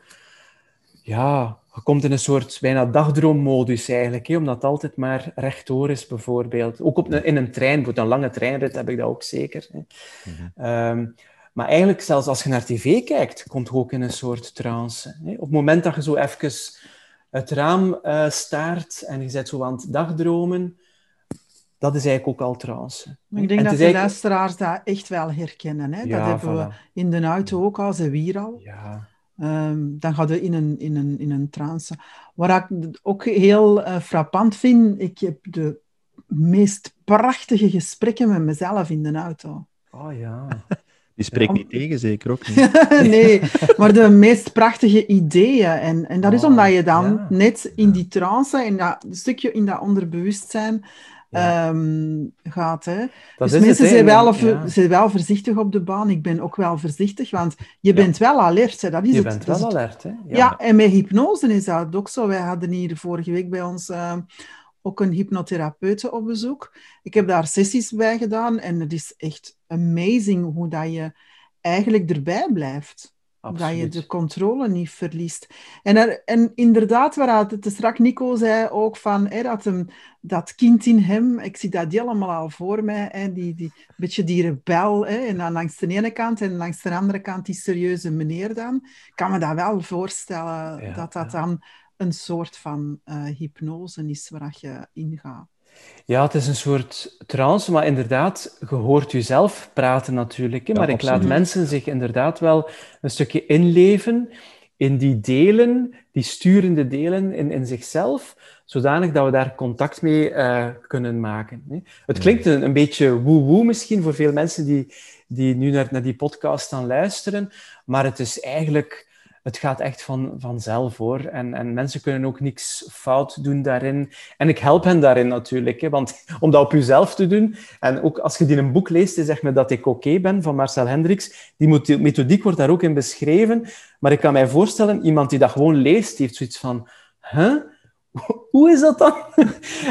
Ja, je komt in een soort bijna dagdroommodus eigenlijk, hè, omdat het altijd maar rechtdoor is, bijvoorbeeld. Ook op een, in een trein, bijvoorbeeld een lange treinrit heb ik dat ook zeker. Hè. Mm-hmm. Um, Maar eigenlijk, zelfs als je naar tv kijkt, komt je ook in een soort trance. Op het moment dat je zo even het raam uh, staart en je bent zo aan het dagdromen, dat is eigenlijk ook al trance. Maar ik denk en dat de eigenlijk... luisteraars dat echt wel herkennen. Hè? Ja, dat hebben voilà. we in de auto ook al, zijn we hier al. Ja. Um, dan gaan we in een, in, een, in een trance. Wat ik ook heel uh, frappant vind, ik heb de meest prachtige gesprekken met mezelf in de auto. Oh ja... Die spreekt niet tegen, zeker ook niet. Nee, maar de meest prachtige ideeën. En, en dat is omdat je dan ja, net in die trance, in dat stukje in dat onderbewustzijn ja. um, gaat. Hè. Dus mensen zijn wel, ja. zijn wel voorzichtig op de baan. Ik ben ook wel voorzichtig, want je bent ja. wel alert. Hè. Dat is je het, bent wel het. alert, hè? Ja. ja, en met hypnose is dat ook zo. Wij hadden hier vorige week bij ons... Uh, ook een hypnotherapeute op bezoek. Ik heb daar sessies bij gedaan en het is echt amazing hoe dat je eigenlijk erbij blijft. Absoluut. Dat je de controle niet verliest. En, er, en inderdaad, waar het, het straks Nico zei ook van, hè, dat, hem, dat kind in hem, ik zie dat helemaal al voor mij, hè, die, die beetje die rebel, hè, en dan langs de ene kant en langs de andere kant die serieuze meneer dan. Ik kan me dat wel voorstellen, ja, dat dat ja. dan... een soort van uh, hypnose is waar je ingaat. Ja, het is een soort trance, maar inderdaad, je hoort jezelf praten natuurlijk. Hè? Maar ja, ik laat mensen zich inderdaad wel een stukje inleven in die delen, die sturende delen in, in zichzelf, zodanig dat we daar contact mee uh, kunnen maken. Hè? Het klinkt een, een beetje woe-woe misschien voor veel mensen die, die nu naar, naar die podcast gaan luisteren, maar het is eigenlijk... het gaat echt van, vanzelf hoor. En, en mensen kunnen ook niks fout doen daarin. En ik help hen daarin natuurlijk. Hè, want om dat op jezelf te doen. En ook als je die in een boek leest, die zegt me dat ik oké ben, van Marcel Hendrickx. Die methodiek wordt daar ook in beschreven. Maar ik kan mij voorstellen, iemand die dat gewoon leest, die heeft zoiets van... Huh? Hoe is dat dan?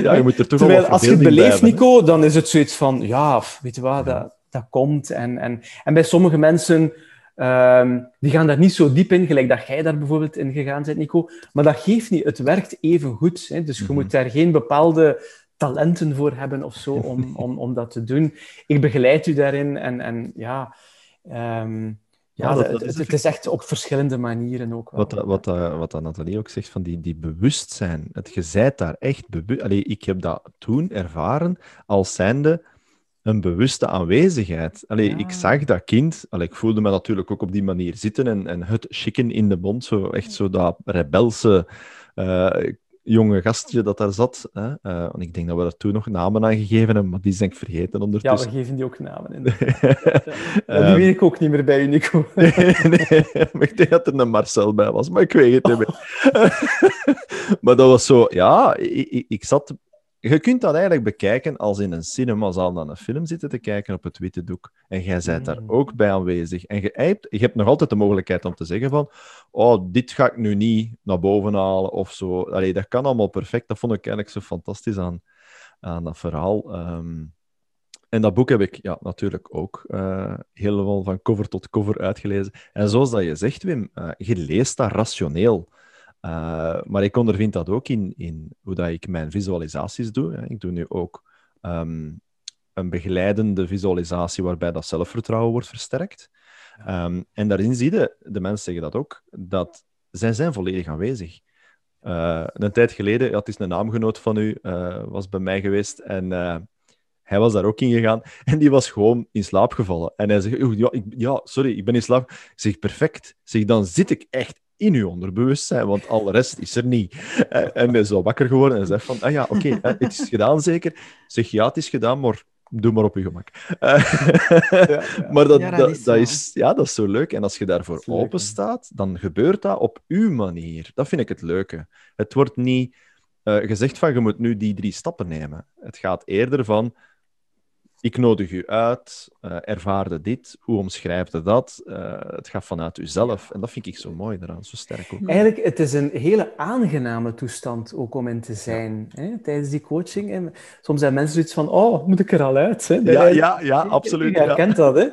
Ja, je moet er toch Terwijl, als je het beleeft, Nico, dan is het zoiets van... Ja, weet je wat, dat, dat komt. En, en, en bij sommige mensen... Um, die gaan daar niet zo diep in, gelijk dat jij daar bijvoorbeeld in gegaan bent, Nico. Maar dat geeft niet. Het werkt even goed. Hè? Dus je mm-hmm. moet daar geen bepaalde talenten voor hebben of zo om, om, om dat te doen. Ik begeleid u daarin. En, en ja, um, ja, ja dat, dat het, is het is echt op verschillende manieren ook wel. Wat, wat, wat, wat Nathalie ook zegt, van die, die bewustzijn. Het, je bent daar echt bewust. Allee, ik heb dat toen ervaren als zijnde... een bewuste aanwezigheid. Allee, ja. Ik zag dat kind... Allee, ik voelde me natuurlijk ook op die manier zitten en, en het chicken in de mond, zo, echt zo dat rebelse uh, jonge gastje dat daar zat. Hè? Uh, want ik denk dat we daar toen nog namen aan gegeven hebben, maar die zijn ik vergeten ondertussen. Ja, we geven die ook namen in. Ja, die weet ik ook niet meer bij u, Nico. nee, nee, maar ik denk dat er een Marcel bij was, maar ik weet het niet meer. Maar dat was zo... Ja, ik, ik, ik zat... Je kunt dat eigenlijk bekijken als in een cinemazaal naar een film zitten te kijken op het witte doek. En jij bent daar ook bij aanwezig. En je hebt, je hebt nog altijd de mogelijkheid om te zeggen van oh, dit ga ik nu niet naar boven halen of zo. Allee, dat kan allemaal perfect. Dat vond ik eigenlijk zo fantastisch aan, aan dat verhaal. Um, en dat boek heb ik ja, natuurlijk ook uh, helemaal van cover tot cover uitgelezen. En zoals dat je zegt, Wim, uh, je leest dat rationeel. Uh, maar ik ondervind dat ook in, in hoe dat ik mijn visualisaties doe. Ik doe nu ook um, een begeleidende visualisatie waarbij dat zelfvertrouwen wordt versterkt. Um, en daarin zie je, de mensen zeggen dat ook, dat zij zijn volledig aanwezig. Uh, een tijd geleden, ja, het is een naamgenoot van u, uh, was bij mij geweest en... Uh, Hij was daar ook in gegaan en die was gewoon in slaap gevallen. En hij zegt, ja, ik, ja sorry, ik ben in slaap. Ik zeg, perfect. Zeg, dan zit ik echt in uw onderbewustzijn, want al de rest is er niet. En, en hij is al wakker geworden en zegt van, ah ja, oké, okay, het is gedaan zeker. Zeg, ja, het is gedaan, maar doe maar op je gemak. Ja, ja. Maar dat, ja, dat, dat, is dat, is, ja, dat is zo leuk. En als je daarvoor leuk, open staat, dan gebeurt dat op uw manier. Dat vind ik het leuke. Het wordt niet uh, gezegd van, je moet nu die drie stappen nemen. Het gaat eerder van... Ik nodig u uit, uh, ervaarde dit, hoe omschrijfde dat? Uh, het gaat vanuit uzelf. En dat vind ik zo mooi eraan, zo sterk ook. Eigenlijk, het is een hele aangename toestand ook om in te zijn, ja. hè? Tijdens die coaching. En soms zijn mensen zoiets van, oh, moet ik er al uit? Hè? Ja, ja, ja, absoluut. Je herkent ja. dat, hè?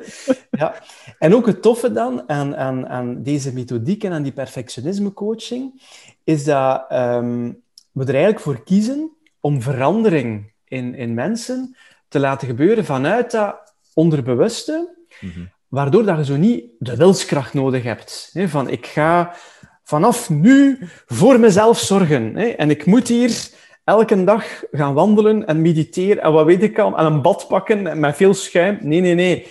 Ja. En ook het toffe dan aan, aan, aan deze methodiek en aan die perfectionisme-coaching, is dat um, we er eigenlijk voor kiezen om verandering in, in mensen... te laten gebeuren vanuit dat onderbewuste, mm-hmm. waardoor dat je zo niet de wilskracht nodig hebt. Hè? Van, ik ga vanaf nu voor mezelf zorgen. Hè? En ik moet hier elke dag gaan wandelen en mediteren en wat weet ik al, en een bad pakken met veel schuim. Nee, nee, nee.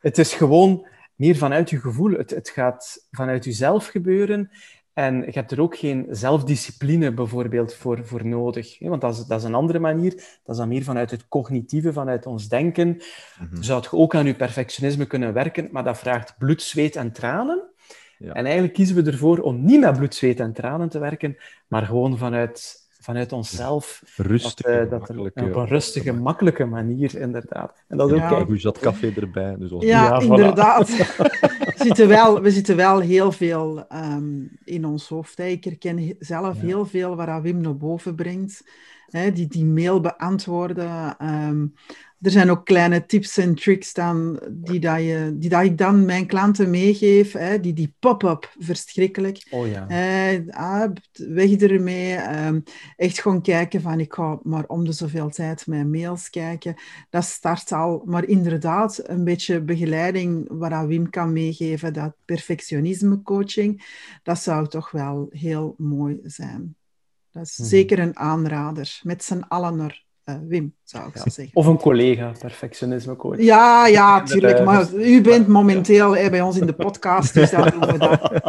Het is gewoon meer vanuit je gevoel. Het, het gaat vanuit jezelf gebeuren. En je hebt er ook geen zelfdiscipline bijvoorbeeld voor, voor nodig. Want dat is, dat is een andere manier. Dat is dan meer vanuit het cognitieve, vanuit ons denken. Mm-hmm. Zou je ook aan je perfectionisme kunnen werken, maar dat vraagt bloed, zweet en tranen. Ja. En eigenlijk kiezen we ervoor om niet met bloed, zweet en tranen te werken, maar gewoon vanuit, vanuit onszelf. Rustige, dat, uh, dat er, op een rustige, makkelijke manier, inderdaad. En dat is ja. ook... Kijk, hoe is dat café erbij? Dus als... Ja, ja voilà. Inderdaad. We zitten wel, we zitten wel heel veel um, in ons hoofd. Hè. Ik herken zelf ja. heel veel waar Wim naar boven brengt. Hè, die, die mail beantwoorden. Um, er zijn ook kleine tips en tricks dan, die, dat je, die dat ik dan mijn klanten meegeef. Hè, die, die pop-up, verschrikkelijk. Oh ja. Hè, ah, weg ermee. Um, echt gewoon kijken van, ik ga maar om de zoveel tijd mijn mails kijken. Dat start al. Maar inderdaad, een beetje begeleiding waar Wim kan meegeven. Dat perfectionisme-coaching, dat zou toch wel heel mooi zijn. Dat is mm-hmm. zeker een aanrader, met z'n allen er uh, Wim, zou ik ja. zo zeggen. Of een collega, perfectionisme coach. Ja, ja, tuurlijk. Maar u bent momenteel ja. bij ons in de podcast, dus daar doen we dat.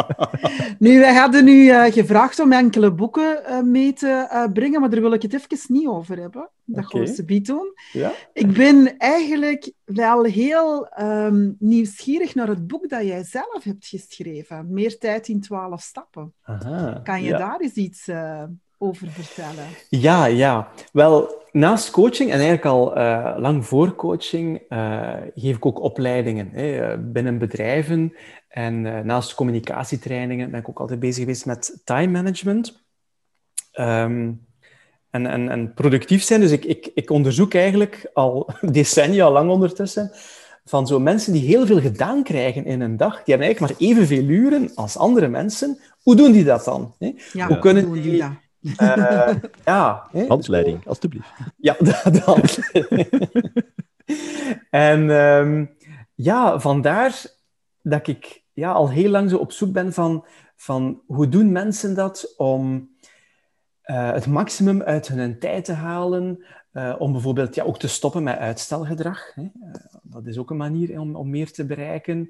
Nu, wij hadden u uh, gevraagd om enkele boeken uh, mee te uh, brengen, maar daar wil ik het even niet over hebben. Dat gaan we ze biet doen. Ja? Ik ben eigenlijk wel heel um, nieuwsgierig naar het boek dat jij zelf hebt geschreven. Meer tijd in twaalf stappen. Aha, kan je ja. daar eens iets... Uh, over vertellen? Ja, ja. Wel, naast coaching, en eigenlijk al uh, lang voor coaching, uh, geef ik ook opleidingen hè, binnen bedrijven. En uh, naast communicatietrainingen ben ik ook altijd bezig geweest met time management. Um, en, en, en productief zijn. Dus ik, ik, ik onderzoek eigenlijk al decennia lang ondertussen van zo mensen die heel veel gedaan krijgen in een dag. Die hebben eigenlijk maar evenveel uren als andere mensen. Hoe doen die dat dan? Hè? Ja, hoe kunnen hoe doen die, die dat? Uh, ja, handleiding, alstublieft. Ja, de, de handleiding. En um, ja, vandaar dat ik ja, al heel lang zo op zoek ben van, van hoe doen mensen dat om uh, het maximum uit hun tijd te halen, uh, om bijvoorbeeld ja, ook te stoppen met uitstelgedrag. Hè? Uh, dat is ook een manier om, om meer te bereiken.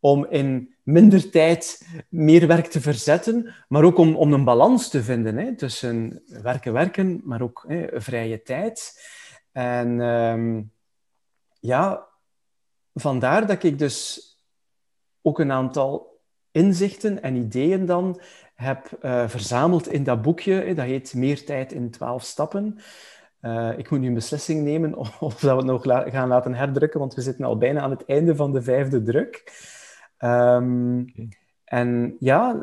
Om in minder tijd meer werk te verzetten, maar ook om, om een balans te vinden hè, tussen werken, werken, maar ook hè, vrije tijd. En um, ja, vandaar dat ik dus ook een aantal inzichten en ideeën dan heb uh, verzameld in dat boekje. Hè, dat heet Meer tijd in twaalf stappen. Uh, ik moet nu een beslissing nemen of, of dat we het nog la- gaan laten herdrukken, want we zitten al bijna aan het einde van de vijfde druk. Um, okay. En ja,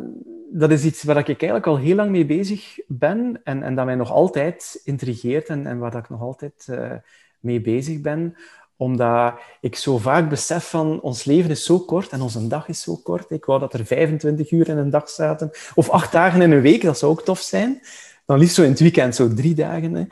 dat is iets waar ik eigenlijk al heel lang mee bezig ben en, en dat mij nog altijd intrigeert en, en waar ik nog altijd uh, mee bezig ben, omdat ik zo vaak besef van ons leven is zo kort en onze dag is zo kort. Ik wou dat er vijfentwintig uur in een dag zaten of acht dagen in een week, dat zou ook tof zijn. Dan liefst zo in het weekend, zo drie dagen. Hè.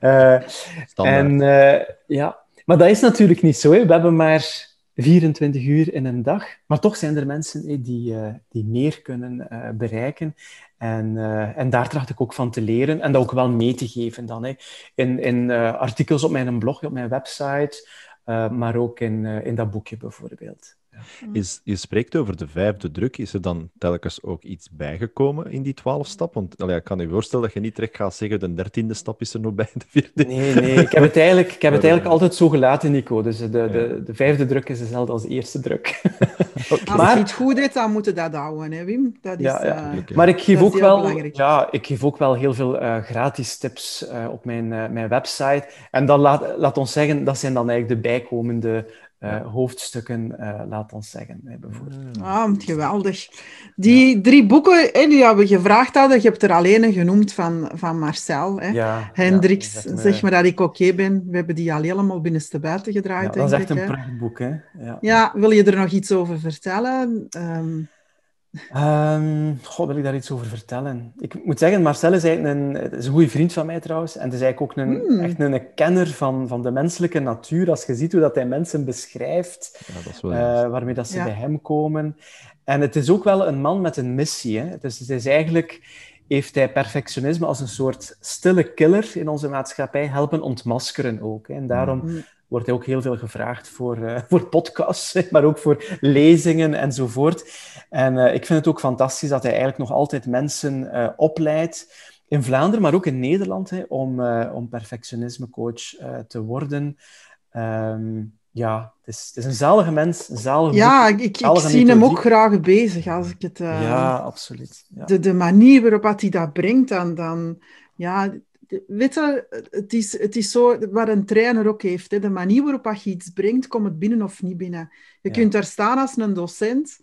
Uh, en, uh, ja. Maar dat is natuurlijk niet zo. Hè. We hebben maar vierentwintig uur in een dag, maar toch zijn er mensen eh, die, uh, die meer kunnen uh, bereiken. En, uh, en daar tracht ik ook van te leren en dat ook wel mee te geven dan. Hè. In, in uh, artikels op mijn blog, op mijn website, uh, maar ook in, uh, in dat boekje bijvoorbeeld. Ja. Is, je spreekt over de vijfde druk. Is er dan telkens ook iets bijgekomen in die twaalf stap? Want allee, ik kan je voorstellen dat je niet direct gaat zeggen de dertiende stap is er nog bij, de vierde. Nee, nee. Ik heb het eigenlijk, ik heb het eigenlijk altijd zo gelaten, Nico. Dus de, de, de vijfde druk is dezelfde als de eerste druk. Okay. Maar, als het goed is, dan moeten we dat houden, hè, Wim? Dat is, ja, ja. Uh, okay. Maar ik geef, dat ook is wel, ja, ik geef ook wel heel veel uh, gratis tips uh, op mijn, uh, mijn website. En dan laat, laat ons zeggen, dat zijn dan eigenlijk de bijkomende... Uh, hoofdstukken, uh, laat ons zeggen, hè, bijvoorbeeld. Ah, geweldig. Die ja. drie boeken hè, die we gevraagd hadden, je hebt er alleen een genoemd van, van Marcel hè. Ja, Hendrickx, ja, dat me... zeg maar dat ik oké okay ben. We hebben die al helemaal binnenste buiten gedraaid. Ja, dat is echt ik, een prachtig boek. Hè? Ja. ja, wil je er nog iets over vertellen? Um... Um, goh, wil ik daar iets over vertellen? Ik moet zeggen, Marcel is eigenlijk een, is een goede vriend van mij trouwens. En het is eigenlijk ook een, mm. echt een, een kenner van, van de menselijke natuur. Als je ziet hoe dat hij mensen beschrijft, ja, dat is wel uh, waarmee dat ze ja. bij hem komen. En het is ook wel een man met een missie. Hè? Dus het is eigenlijk... heeft hij perfectionisme als een soort stille killer in onze maatschappij helpen ontmaskeren ook. Hè? En daarom... Mm. wordt hij ook heel veel gevraagd voor, uh, voor podcasts, maar ook voor lezingen enzovoort. En uh, ik vind het ook fantastisch dat hij eigenlijk nog altijd mensen uh, opleidt in Vlaanderen, maar ook in Nederland, hè, om, uh, om perfectionismecoach uh, te worden. Um, ja, het is, het is een zalige mens, een zalige Ja, boek, ik, ik zie hem ook graag bezig. Als ik het, uh, ja, absoluut. Ja. De, de manier waarop hij dat brengt, dan... dan ja, weet je, het is, het is zo wat een trainer ook heeft. Hè. De manier waarop je iets brengt, komt het binnen of niet binnen. Je ja. kunt daar staan als een docent,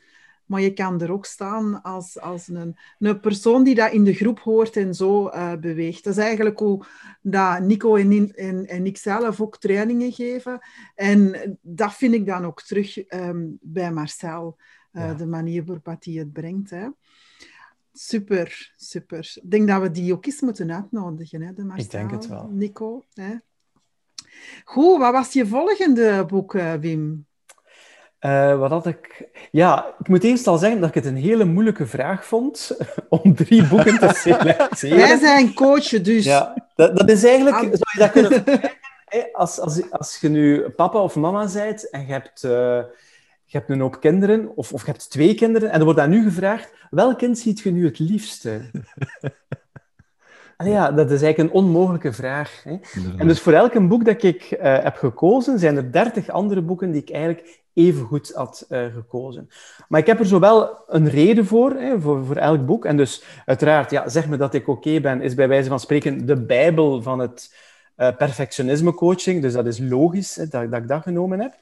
maar je kan er ook staan als, als een, een persoon die dat in de groep hoort en zo uh, beweegt. Dat is eigenlijk hoe dat Nico en, en, en ik zelf ook trainingen geven. En dat vind ik dan ook terug um, bij Marcel, uh, ja. de manier waarop hij het brengt. Hè. Super, super. Ik denk dat we die ook eens moeten uitnodigen, hè, de Marcel, ik denk het wel. Nico. Hè? Goed, wat was je volgende boek, Wim? Uh, wat had ik... Ja, ik moet eerst al zeggen dat ik het een hele moeilijke vraag vond om drie boeken te selecteren. Wij zijn coachen, dus... Ja, Dat, dat is eigenlijk... Zou je dat kunnen vergelijken? Als, als, als je nu papa of mama bent en je hebt, uh, je hebt een hoop kinderen, of, of je hebt twee kinderen, en er wordt aan u gevraagd, welk kind ziet je nu het liefste? Allee, ja, dat is eigenlijk een onmogelijke vraag. Hè? En dus voor elk boek dat ik uh, heb gekozen, zijn er dertig andere boeken die ik eigenlijk evengoed had uh, gekozen. Maar ik heb er zowel een reden voor, hè, voor, voor elk boek. En dus uiteraard, ja, zeg me dat ik oké ben, is bij wijze van spreken de Bijbel van het uh, perfectionisme coaching. Dus dat is logisch, hè, dat, dat ik dat genomen heb.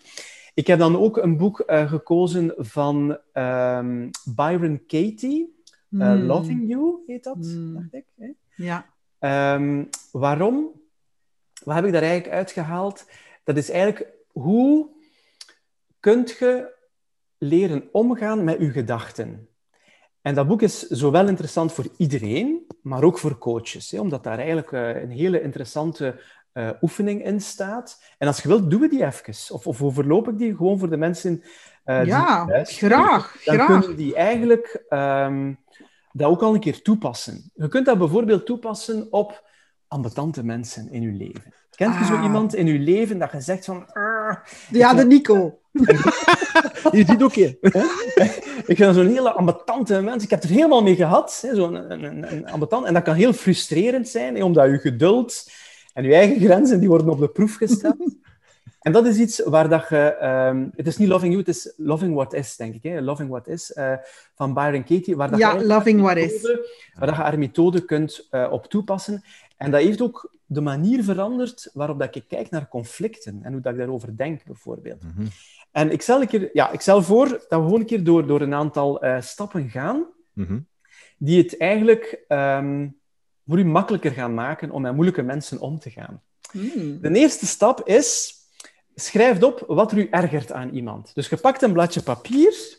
Ik heb dan ook een boek uh, gekozen van um, Byron Katie. Uh, mm. Loving You heet dat, mm. dacht ik. Hè? Ja. Um, waarom? Wat heb ik daar eigenlijk uitgehaald? Dat is eigenlijk hoe kunt je leren omgaan met je gedachten. En dat boek is zowel interessant voor iedereen, maar ook voor coaches. Hè? Omdat daar eigenlijk uh, een hele interessante uh, oefening in staat. En als je wilt, doen we die even. Of, of overloop ik die gewoon voor de mensen uh, die ja, luisteren. graag. Dan graag. kunnen die eigenlijk... Um, dat ook al een keer toepassen. Je kunt dat bijvoorbeeld toepassen op ambetante mensen in je leven. Kent je ah. zo iemand in je leven dat je zegt van... Ja, de Nico. Je ziet ook hier. Ik ben zo'n hele ambetante mens. Ik heb er helemaal mee gehad. Hè? Zo'n, een, een, een ambetant. En dat kan heel frustrerend zijn, hè? Omdat je geduld en je eigen grenzen die worden op de proef gesteld. En dat is iets waar dat je... Um, het is niet Loving You, het is Loving What Is, denk ik. Hè? Loving What Is, uh, van Byron Katie. Waar dat ja, je Loving What methode, Is. Waar dat je haar methode kunt uh, op toepassen. En dat heeft ook de manier veranderd waarop dat ik kijk naar conflicten. En hoe dat ik daarover denk, bijvoorbeeld. Mm-hmm. En ik stel, een keer, ja, ik stel voor dat we gewoon een keer door, door een aantal uh, stappen gaan. Mm-hmm. Die het eigenlijk um, voor u makkelijker gaan maken om met moeilijke mensen om te gaan. Mm. De eerste stap is... Schrijf op wat er u ergert aan iemand. Dus je pakt een bladje papier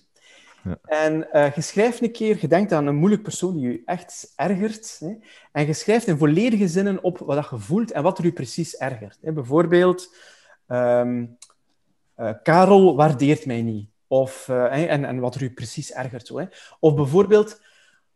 ja. en uh, je schrijft een keer... Je denkt aan een moeilijk persoon die u echt ergert. Hè, en je schrijft in volledige zinnen op wat je voelt en wat er u precies ergert. Hè. Bijvoorbeeld, um, uh, Karel waardeert mij niet. Of, uh, hè, en, en wat er u precies ergert. Zo, hè. Of bijvoorbeeld,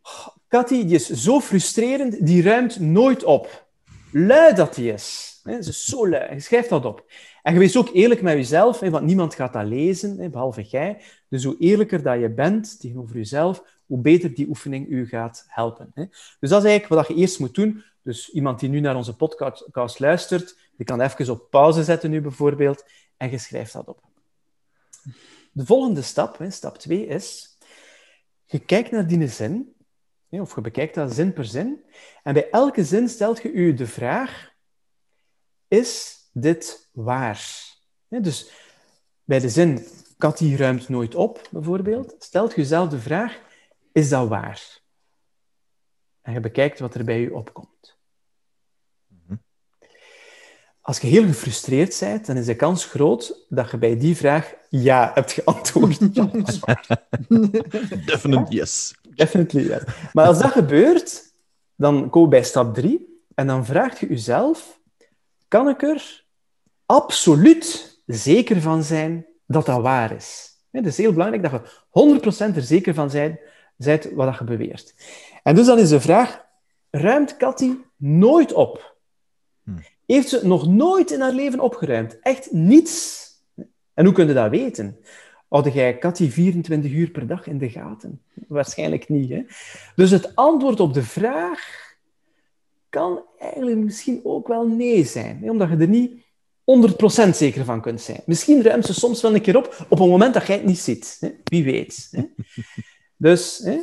oh, Cathy die is zo frustrerend, die ruimt nooit op. Lui dat die is. He, ze is zo lui. Je schrijft dat op. En je wees ook eerlijk met jezelf, he, want niemand gaat dat lezen, he, behalve jij. Dus hoe eerlijker dat je bent tegenover jezelf, hoe beter die oefening u gaat helpen. He. Dus dat is eigenlijk wat je eerst moet doen. Dus iemand die nu naar onze podcast luistert, die kan even op pauze zetten nu bijvoorbeeld, en je schrijft dat op. De volgende stap, he, stap twee, is... Je kijkt naar die zin, he, of je bekijkt dat zin per zin, en bij elke zin stelt je u de vraag... Is dit waar? Ja, dus bij de zin, Cathy ruimt nooit op, bijvoorbeeld, stelt jezelf de vraag, is dat waar? En je bekijkt wat er bij je opkomt. Als je heel gefrustreerd bent, dan is de kans groot dat je bij die vraag ja hebt geantwoord. Definitely yes. Definitely yes. Maar als dat gebeurt, dan kom je bij stap drie en dan vraag je jezelf... Kan ik er absoluut zeker van zijn dat dat waar is? Het is heel belangrijk dat je honderd procent er zeker van bent wat je beweert. En dus dan is de vraag, ruimt Cathy nooit op? Heeft ze nog nooit in haar leven opgeruimd? Echt niets. En hoe kun je dat weten? Houd jij Cathy vierentwintig uur per dag in de gaten? Waarschijnlijk niet. Hè? Dus het antwoord op de vraag... kan eigenlijk misschien ook wel nee zijn. Hè? Omdat je er niet honderd procent zeker van kunt zijn. Misschien ruimt ze soms wel een keer op, op een moment dat jij het niet ziet. Hè? Wie weet. Hè? Dus, hè?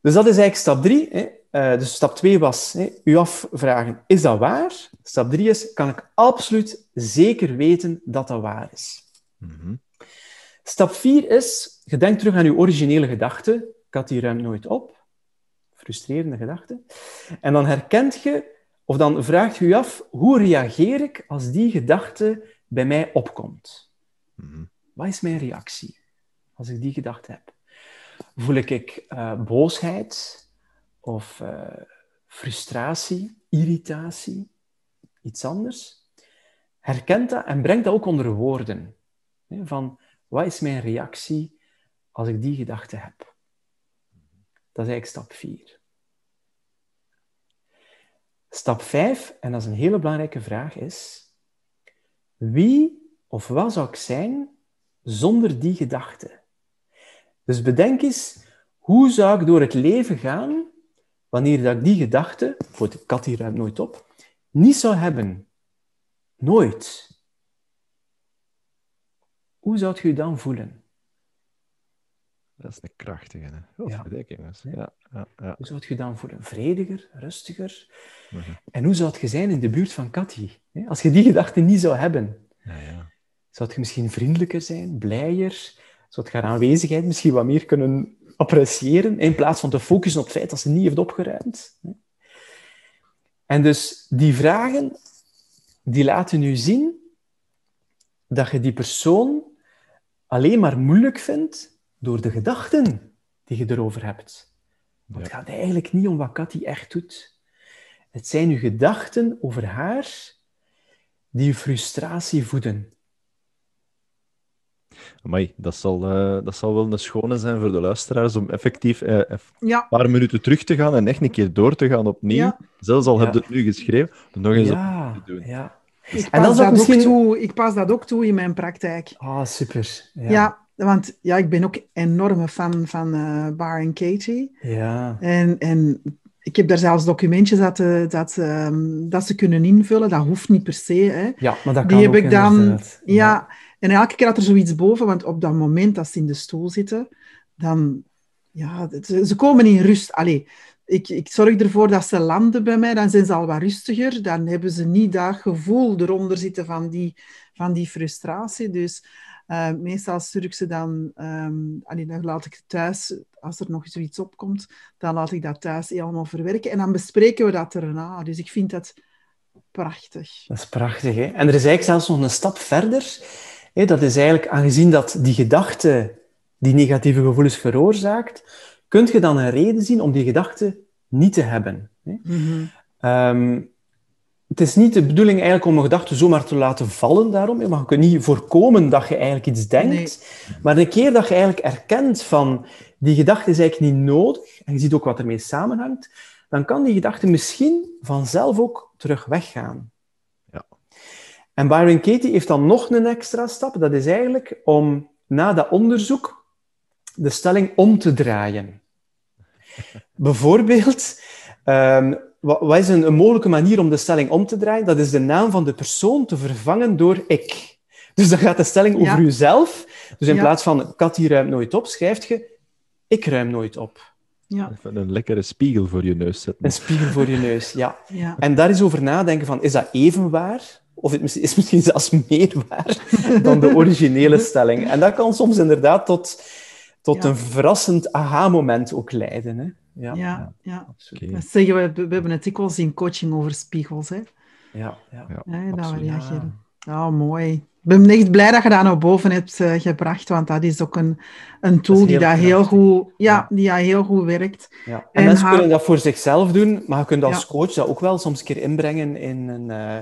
dus dat is eigenlijk stap drie. Hè? Uh, dus stap twee was, hè, u afvragen, is dat waar? Stap drie is, kan ik absoluut zeker weten dat dat waar is? Mm-hmm. Stap vier is, je denkt terug aan je originele gedachte. Cathy ruimt nooit op. Frustrerende gedachten. En dan herkent je, of dan vraagt je je af, hoe reageer ik als die gedachte bij mij opkomt? Mm-hmm. Wat is mijn reactie als ik die gedachte heb? Voel ik uh, boosheid of uh, frustratie, irritatie, iets anders? Herkent dat en breng dat ook onder woorden. Hè, van, wat is mijn reactie als ik die gedachte heb? Dat is eigenlijk stap vier. Stap vijf, en dat is een hele belangrijke vraag, is... Wie of wat zou ik zijn zonder die gedachte? Dus bedenk eens, hoe zou ik door het leven gaan wanneer dat ik die gedachte, voor de kat hier ruimt nooit op, niet zou hebben? Nooit. Hoe zou je je dan voelen? Dat is een krachtige, hè? Oh, ja. Jongens. Ja, ja, ja. Hoe zou je dan voelen? Vrediger, rustiger? Uh-huh. En hoe zou je zijn in de buurt van Cathy? Als je die gedachten niet zou hebben, ja, ja. Zou je misschien vriendelijker zijn, blijer? Zou je haar aanwezigheid misschien wat meer kunnen appreciëren, in plaats van te focussen op het feit dat ze niet heeft opgeruimd? En dus die vragen, die laten nu zien dat je die persoon alleen maar moeilijk vindt door de gedachten die je erover hebt. Want het gaat eigenlijk niet om wat Cathy echt doet. Het zijn je gedachten over haar die je frustratie voeden. Amai, dat zal, uh, dat zal wel een schone zijn voor de luisteraars om effectief uh, ja. een paar minuten terug te gaan en echt een keer door te gaan opnieuw. Ja. Zelfs al ja. heb je het nu geschreven, dan nog eens ja. opnieuw te doen. Ja. Dus ik, pas en dat dat misschien... ook toe. ik pas dat ook toe in mijn praktijk. Ah, super. Ja. ja. Want ja, ik ben ook enorme fan van uh, Byron Katie. Ja. En, en ik heb daar zelfs documentjes dat, uh, dat, um, dat ze kunnen invullen. Dat hoeft niet per se. Hè. Ja, maar dat kan Die heb ook ik dan, ja. ja. En elke keer had er zoiets boven, want op dat moment dat ze in de stoel zitten, dan... Ja, ze, ze komen in rust. Allee, ik, ik zorg ervoor dat ze landen bij mij, dan zijn ze al wat rustiger. Dan hebben ze niet dat gevoel eronder zitten van die, van die frustratie. Dus... Uh, meestal stuur ik ze dan, um, allee, dan laat ik thuis, als er nog zoiets opkomt, dan laat ik dat thuis helemaal verwerken. En dan bespreken we dat erna. Dus ik vind dat prachtig. Dat is prachtig, hè? En er is eigenlijk zelfs nog een stap verder. Hè? Dat is eigenlijk, aangezien dat die gedachte die negatieve gevoelens veroorzaakt, kun je dan een reden zien om die gedachte niet te hebben. Hè? Mm-hmm. Um, Het is niet de bedoeling eigenlijk om een gedachte zomaar te laten vallen daarom. Je mag niet voorkomen dat je eigenlijk iets denkt. Nee. Maar een keer dat je eigenlijk erkent van die gedachte is eigenlijk niet nodig, en je ziet ook wat ermee samenhangt, dan kan die gedachte misschien vanzelf ook terug weggaan. Ja. En Byron Katie heeft dan nog een extra stap. Dat is eigenlijk om na dat onderzoek de stelling om te draaien. Bijvoorbeeld... Um, Wat is een, een mogelijke manier om de stelling om te draaien? Dat is de naam van de persoon te vervangen door ik. Dus dan gaat de stelling over jezelf. Ja. Dus in ja. plaats van Cathy ruimt nooit op, schrijf je ik ruim nooit op. Ja. Even een lekkere spiegel voor je neus zetten. Een spiegel voor je neus, ja. ja. En daar is over nadenken van, is dat even waar? Of het is misschien zelfs meer waar dan de originele stelling. En dat kan soms inderdaad tot, tot ja. een verrassend aha-moment ook leiden, hè? Ja, ja, ja. Okay. Dat zeggen we, we hebben het dikwijls in coaching over spiegels, hè? Ja, ja. ja, ja dat we reageren. Ja. Oh, mooi. Ik ben echt blij dat je dat naar boven hebt uh, gebracht, want dat is ook een, een tool dat die, dat heel goed, ja, ja. die dat heel goed werkt. Ja. En, en mensen haar... kunnen dat voor zichzelf doen, maar je kunt als ja. coach dat ook wel soms een keer inbrengen in een... Uh,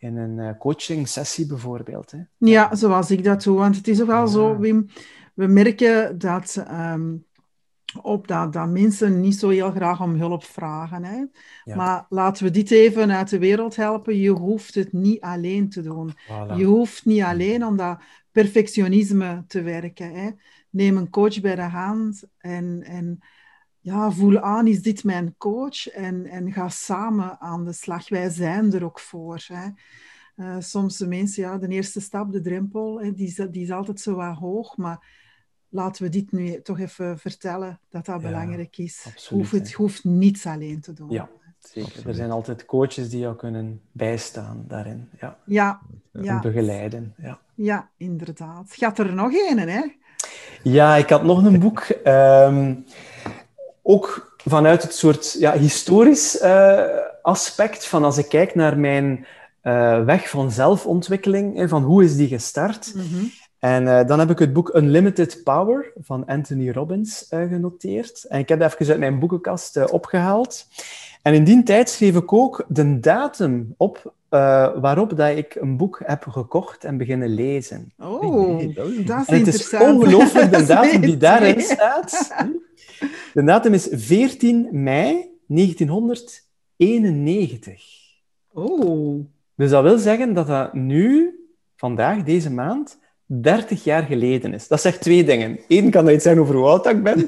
in een uh, coaching sessie bijvoorbeeld. Hè? Ja, zoals ik dat doe, want het is ook wel ja. zo, Wim, we merken dat... Um, op dat, dat mensen niet zo heel graag om hulp vragen. Hè? Ja. Maar laten we dit even uit de wereld helpen. Je hoeft het niet alleen te doen. Voilà. Je hoeft niet alleen om dat perfectionisme te werken. Hè? Neem een coach bij de hand en, en ja, voel aan, is dit mijn coach? En, en ga samen aan de slag. Wij zijn er ook voor. Hè? Uh, soms de mensen, ja, de eerste stap, de drempel, hè, die, is, die is altijd zo wat hoog, maar... Laten we dit nu toch even vertellen, dat dat ja, belangrijk is. Absoluut, Hoef het, je hoeft niets alleen te doen. Ja, zeker. Absoluut. Er zijn altijd coaches die jou kunnen bijstaan daarin. Ja, ja, ja. En begeleiden. Ja, ja inderdaad. Gaat er nog een, hè? Ja, ik had nog een boek. um, ook vanuit het soort ja, historisch uh, aspect van als ik kijk naar mijn uh, weg van zelfontwikkeling, en van hoe is die gestart... Mm-hmm. En uh, dan heb ik het boek Unlimited Power van Anthony Robbins uh, genoteerd. En ik heb dat even uit mijn boekenkast uh, opgehaald. En in die tijd schreef ik ook de datum op uh, waarop dat ik een boek heb gekocht en beginnen lezen. Oh, dat is interessant. En het is ongelooflijk, de datum die daarin staat. De datum is veertien mei negentienhonderd eenennegentig. Oh. Dus dat wil zeggen dat dat nu, vandaag, deze maand, dertig jaar geleden is. Dat zegt twee dingen. Eén kan dat iets zeggen over hoe oud ik ben,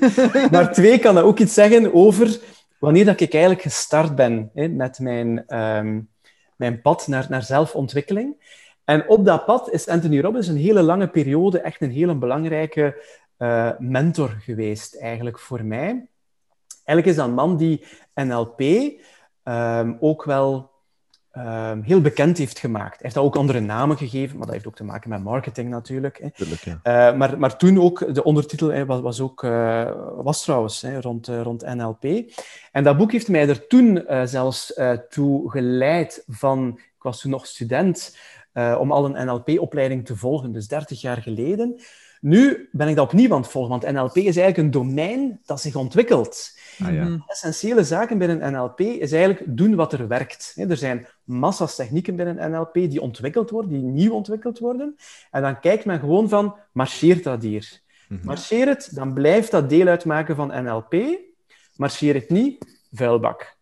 maar twee kan dat ook iets zeggen over wanneer dat ik eigenlijk gestart ben hè, met mijn, um, mijn pad naar, naar zelfontwikkeling. En op dat pad is Anthony Robbins een hele lange periode echt een hele belangrijke uh, mentor geweest, eigenlijk, voor mij. Eigenlijk is dat een man die N L P um, ook wel um, heel bekend heeft gemaakt. Hij heeft dat ook andere namen gegeven, maar dat heeft ook te maken met marketing natuurlijk. Hè. Tuurlijk, ja. uh, maar, maar toen ook, de ondertitel hè, was, was, ook, uh, was trouwens hè, rond, uh, rond N L P. En dat boek heeft mij er toen uh, zelfs uh, toe geleid van... Ik was toen nog student... Uh, om al een N L P-opleiding te volgen, dus dertig jaar geleden. Nu ben ik dat opnieuw aan het volgen, want N L P is eigenlijk een domein dat zich ontwikkelt. Ah, ja. Essentiële zaken binnen N L P is eigenlijk doen wat er werkt. Er zijn massa's technieken binnen N L P die ontwikkeld worden, die nieuw ontwikkeld worden. En dan kijkt men gewoon van, marcheert dat hier? Mm-hmm. Marcheer het, dan blijft dat deel uitmaken van N L P. Marcheer het niet, vuilbak.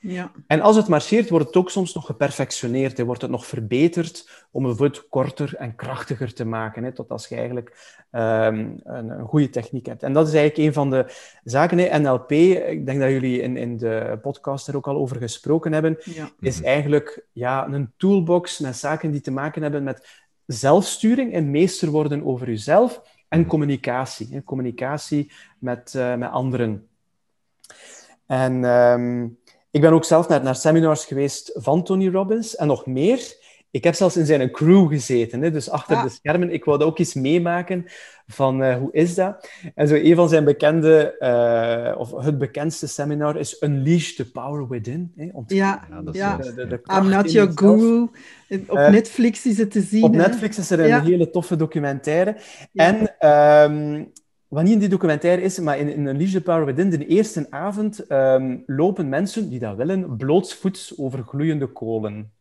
Ja. En als het marcheert, wordt het ook soms nog geperfectioneerd. Hè. Wordt het nog verbeterd om het korter en krachtiger te maken. Hè, tot als je eigenlijk um, een, een goede techniek hebt. En dat is eigenlijk een van de zaken. Hè. N L P, ik denk dat jullie in, in de podcast er ook al over gesproken hebben, ja. is eigenlijk ja, een toolbox met zaken die te maken hebben met zelfsturing en meester worden over jezelf en communicatie. Hè. Communicatie met, uh, met anderen. En... Um, Ik ben ook zelf naar, naar seminars geweest van Tony Robbins. En nog meer, ik heb zelfs in zijn crew gezeten. Hè? Dus achter ja. de schermen. Ik wilde ook iets meemaken van uh, hoe is dat? En zo een van zijn bekende, uh, of het bekendste seminar is Unleash the Power Within. Hè? Ont- ja, ja, dat is ja. de, de, de I'm not your guru. Op uh, Netflix is het te zien. Op hè? Netflix is er een ja. hele toffe documentaire. Ja. En... Um, Wat niet in die documentaire is, maar in, in Unleash the Power Within, de eerste avond um, lopen mensen die dat willen, blootsvoets over gloeiende kolen.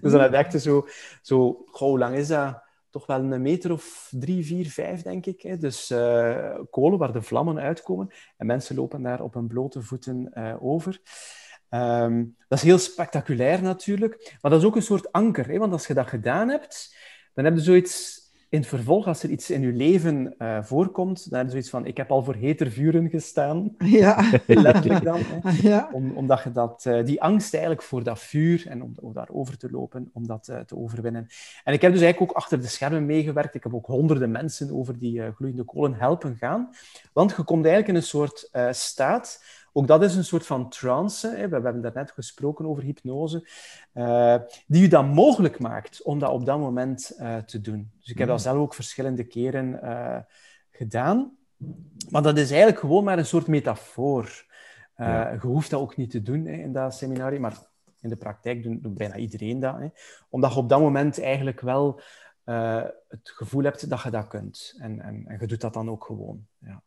Dus dan dacht je zo, zo goh, hoe lang is dat? Toch wel een meter of drie, vier, vijf, denk ik. Hè? Dus uh, kolen waar de vlammen uitkomen. En mensen lopen daar op hun blote voeten uh, over. Um, dat is heel spectaculair natuurlijk. Maar dat is ook een soort anker. Hè? Want als je dat gedaan hebt, dan heb je zoiets... In het vervolg, als er iets in je leven uh, voorkomt, dan heb je zoiets van, ik heb al voor heter vuren gestaan. Ja. Letterlijk dan. Hè. Ja. Om, omdat je dat, uh, die angst eigenlijk voor dat vuur, en om, om daarover te lopen, om dat uh, te overwinnen. En ik heb dus eigenlijk ook achter de schermen meegewerkt. Ik heb ook honderden mensen over die uh, gloeiende kolen helpen gaan. Want je komt eigenlijk in een soort uh, staat... Ook dat is een soort van trance, hè. We hebben daarnet gesproken over hypnose, uh, die je dan mogelijk maakt om dat op dat moment uh, te doen. Dus ik heb dat zelf ook verschillende keren uh, gedaan. Maar dat is eigenlijk gewoon maar een soort metafoor. Uh, ja. Je hoeft dat ook niet te doen hè, in dat seminarie, maar in de praktijk doet, doet bijna iedereen dat. Hè. Omdat je op dat moment eigenlijk wel uh, het gevoel hebt dat je dat kunt. En, en, en je doet dat dan ook gewoon, ja.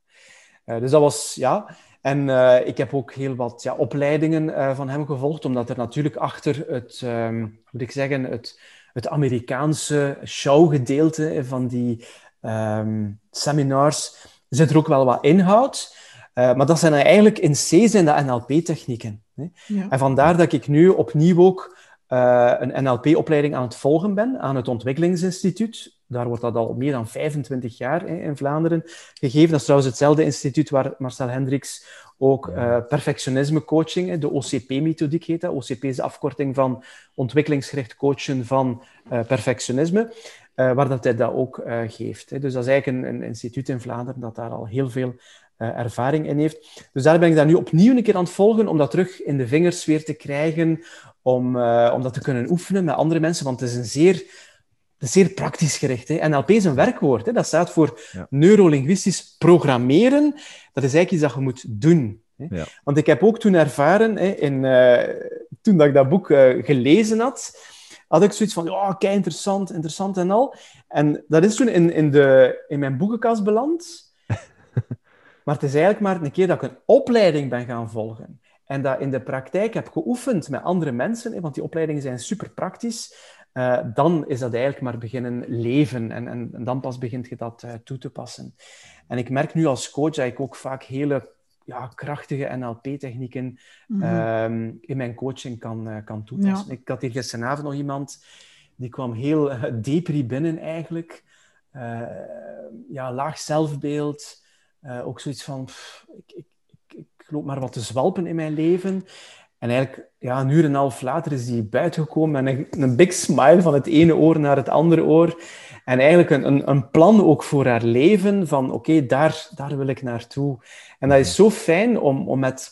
Uh, dus dat was, ja... En uh, ik heb ook heel wat ja, opleidingen uh, van hem gevolgd, omdat er natuurlijk achter het, um, moet ik zeggen, het, het Amerikaanse show-gedeelte van die um, seminars zit er ook wel wat inhoud. Uh, maar dat zijn eigenlijk in C zijn dat N L P-technieken. Hè? Ja. En vandaar dat ik nu opnieuw ook uh, een N L P-opleiding aan het volgen ben, aan het Ontwikkelingsinstituut. Daar wordt dat al meer dan vijfentwintig jaar hè, in Vlaanderen gegeven. Dat is trouwens hetzelfde instituut waar Marcel Hendrickx ook ja. uh, perfectionisme-coaching, hè, de O C P-methodiek heet dat. O C P is de afkorting van ontwikkelingsgericht coachen van uh, perfectionisme, uh, waar dat hij dat ook uh, geeft. Hè. Dus dat is eigenlijk een, een instituut in Vlaanderen dat daar al heel veel uh, ervaring in heeft. Dus daar ben ik dat nu opnieuw een keer aan het volgen, om dat terug in de vingers weer te krijgen, om, uh, om dat te kunnen oefenen met andere mensen, want het is een zeer... Dat is zeer praktisch gericht. Hè. N L P is een werkwoord. Hè. Dat staat voor ja. neurolinguïstisch programmeren. Dat is eigenlijk iets dat je moet doen. Hè. Ja. Want ik heb ook toen ervaren, hè, in, uh, toen dat ik dat boek uh, gelezen had, had ik zoiets van, oh, kei interessant, interessant en al. En dat is toen in, in, de, in mijn boekenkast beland. Maar het is eigenlijk maar een keer dat ik een opleiding ben gaan volgen. En dat in de praktijk heb geoefend met andere mensen, hè, want die opleidingen zijn super praktisch. Uh, dan is dat eigenlijk maar beginnen leven. En, en, en dan pas begint je dat uh, toe te passen. En ik merk nu als coach dat ik ook vaak hele ja, krachtige N L P-technieken mm-hmm. um, in mijn coaching kan, uh, kan toepassen. Ja. Ik had hier gisteravond nog iemand, die kwam heel uh, depri binnen eigenlijk. Uh, ja, laag zelfbeeld. Uh, ook zoiets van, pff, ik, ik, ik, ik loop maar wat te zwalpen in mijn leven. En eigenlijk, ja, een uur en een half later is hij buiten gekomen met een, een big smile van het ene oor naar het andere oor. En eigenlijk een, een, een plan ook voor haar leven van, oké, okay, daar, daar wil ik naartoe. En dat is zo fijn om, om met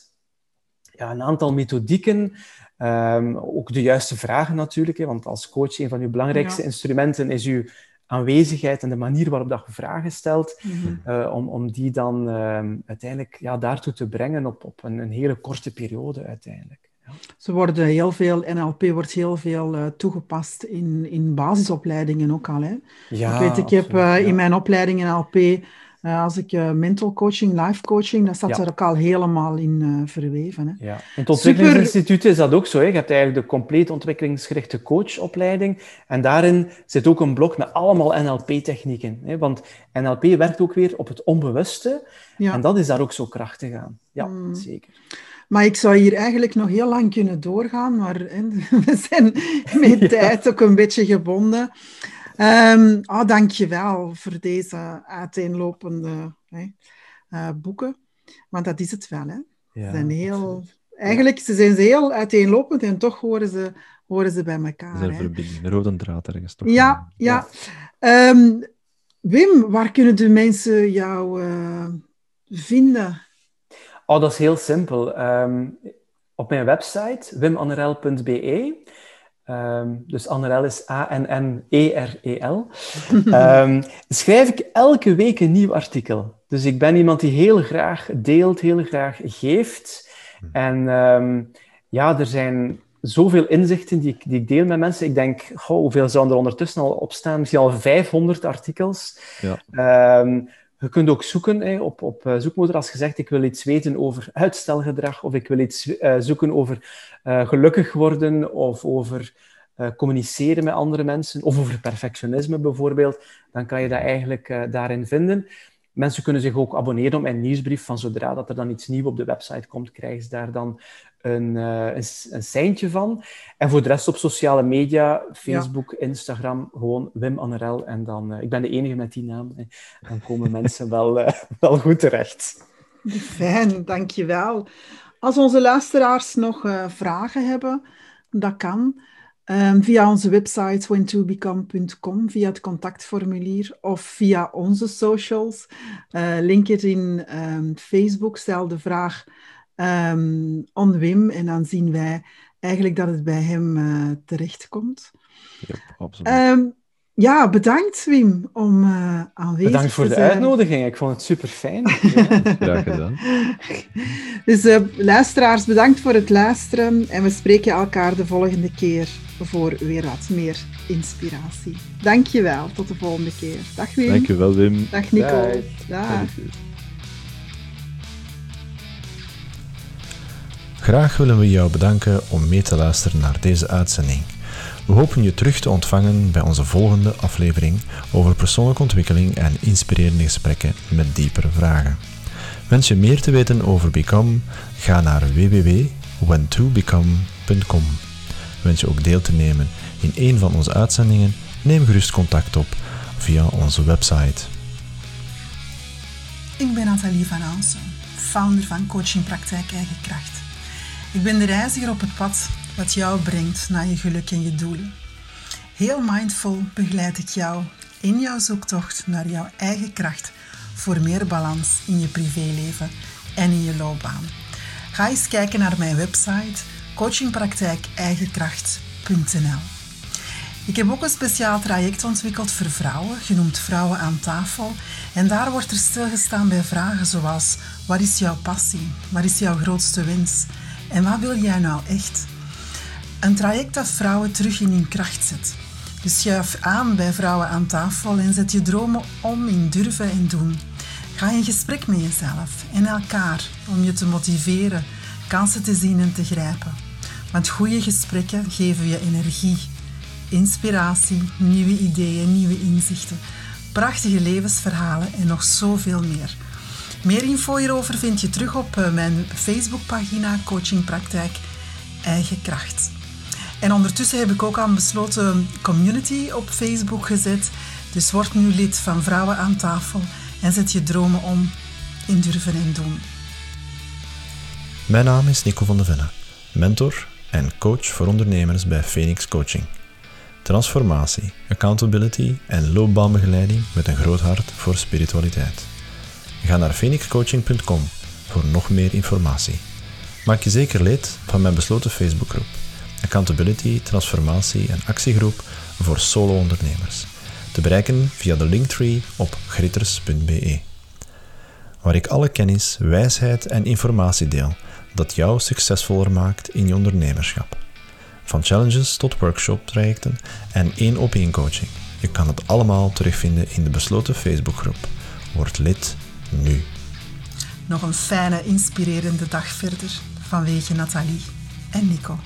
ja, een aantal methodieken, um, ook de juiste vragen natuurlijk, hè, want als coach, een van uw belangrijkste ja. instrumenten is uw aanwezigheid en de manier waarop dat je vragen stelt, mm-hmm. uh, om, om die dan um, uiteindelijk ja, daartoe te brengen op, op een, een hele korte periode uiteindelijk. Ja. Ze worden heel veel, N L P wordt heel veel uh, toegepast in, in basisopleidingen ook al. Hè? Ja, ik weet, ik heb uh, ja. in mijn opleiding N L P, uh, als ik uh, mental coaching, life coaching, dat staat ja. er ook al helemaal in uh, verweven. Hè? Ja. In het Ontwikkelingsinstituut is dat ook zo. Hè? Je hebt eigenlijk de compleet ontwikkelingsgerichte coachopleiding. En daarin zit ook een blok met allemaal N L P-technieken. Hè? Want N L P werkt ook weer op het onbewuste. Ja. En dat is daar ook zo krachtig aan. Ja, mm. zeker. Maar ik zou hier eigenlijk nog heel lang kunnen doorgaan, maar hè, we zijn met ja. tijd ook een beetje gebonden. Um, oh, dank je wel voor deze uiteenlopende hè, uh, boeken. Want dat is het wel. Hè. Ja, ze zijn heel, eigenlijk ze zijn ze heel uiteenlopend en toch horen ze, horen ze bij elkaar. Ze zijn verbinding, de rode draad ergens toch? Ja, ja. ja. Um, Wim, waar kunnen de mensen jou uh, vinden? Oh, dat is heel simpel. Um, op mijn website, wim annerel punt b e. Um, dus Annerel is A N N E R E L. Um, schrijf ik elke week een nieuw artikel. Dus ik ben iemand die heel graag deelt, heel graag geeft. En um, ja, er zijn zoveel inzichten die ik, die ik deel met mensen. Ik denk, goh, hoeveel zouden er ondertussen al op staan? Misschien al vijfhonderd artikels. Ja. Um, Je kunt ook zoeken hè, op, op zoekmotor, als je zegt, ik wil iets weten over uitstelgedrag, of ik wil iets uh, zoeken over uh, gelukkig worden, of over uh, communiceren met andere mensen, of over perfectionisme bijvoorbeeld, dan kan je dat eigenlijk uh, daarin vinden. Mensen kunnen zich ook abonneren op mijn nieuwsbrief, van zodra dat er dan iets nieuws op de website komt, krijgen ze daar dan een, uh, een, een seintje van. En voor de rest op sociale media, Facebook, ja. Instagram, gewoon Wim Annerel. En dan, uh, ik ben de enige met die naam, hè. Dan komen mensen wel, uh, wel goed terecht. Fijn, dankjewel. Als onze luisteraars nog uh, vragen hebben, dat kan. Um, via onze website when to become punt com, via het contactformulier of via onze socials. Uh, LinkedIn, um, Facebook, stel de vraag um, on Wim en dan zien wij eigenlijk dat het bij hem uh, terechtkomt. Yep, absoluut. Um, ja, bedankt Wim om uh, aanwezig te zijn. Bedankt voor de uitnodiging, ik vond het super fijn. Ja. Graag gedaan. Dus uh, luisteraars, bedankt voor het luisteren en we spreken elkaar de volgende keer voor weer wat meer inspiratie. Dankjewel, tot de volgende keer. Dag Wim. Dankjewel Wim. Dag Nico. Dag. Dag. Graag willen we jou bedanken om mee te luisteren naar deze uitzending. We hopen je terug te ontvangen bij onze volgende aflevering over persoonlijke ontwikkeling en inspirerende gesprekken met diepere vragen. Wens je meer te weten over Bicom? Ga naar w w w punt when to become punt com. Wens je ook deel te nemen in een van onze uitzendingen? Neem gerust contact op via onze website. Ik ben Nathalie van Ounsen, founder van coachingpraktijk Eigen Kracht. Ik ben de reiziger op het pad wat jou brengt naar je geluk en je doelen. Heel mindful begeleid ik jou in jouw zoektocht naar jouw eigen kracht voor meer balans in je privéleven en in je loopbaan. Ga eens kijken naar mijn website coachingpraktijk eigen kracht punt n l. Ik heb ook een speciaal traject ontwikkeld voor vrouwen, genoemd Vrouwen aan tafel. En daar wordt er stilgestaan bij vragen zoals: wat is jouw passie? Wat is jouw grootste wens? En wat wil jij nou echt? Een traject dat vrouwen terug in hun kracht zet. Dus schuif aan bij Vrouwen aan tafel en zet je dromen om in durven en doen. Ga in gesprek met jezelf en elkaar om je te motiveren, kansen te zien en te grijpen. Want goede gesprekken geven je energie, inspiratie, nieuwe ideeën, nieuwe inzichten, prachtige levensverhalen en nog zoveel meer. Meer info hierover vind je terug op mijn Facebookpagina Coaching Praktijk Eigen Kracht. En ondertussen heb ik ook aan besloten community op Facebook gezet. Dus word nu lid van Vrouwen aan Tafel en zet je dromen om in durven en doen. Mijn naam is Nico van de Venne, mentor en coach voor ondernemers bij Phoenix Coaching. Transformatie, accountability en loopbaanbegeleiding met een groot hart voor spiritualiteit. Ga naar phoenix coaching punt com voor nog meer informatie. Maak je zeker lid van mijn besloten Facebookgroep. Accountability, transformatie en actiegroep voor solo-ondernemers. Te bereiken via de linktree op gritters punt b e. Waar ik alle kennis, wijsheid en informatie deel dat jou succesvoller maakt in je ondernemerschap. Van challenges tot workshop-trajecten en één-op-één coaching. Je kan het allemaal terugvinden in de besloten Facebookgroep. Word lid nu. Nog een fijne, inspirerende dag verder vanwege Nathalie en Nico.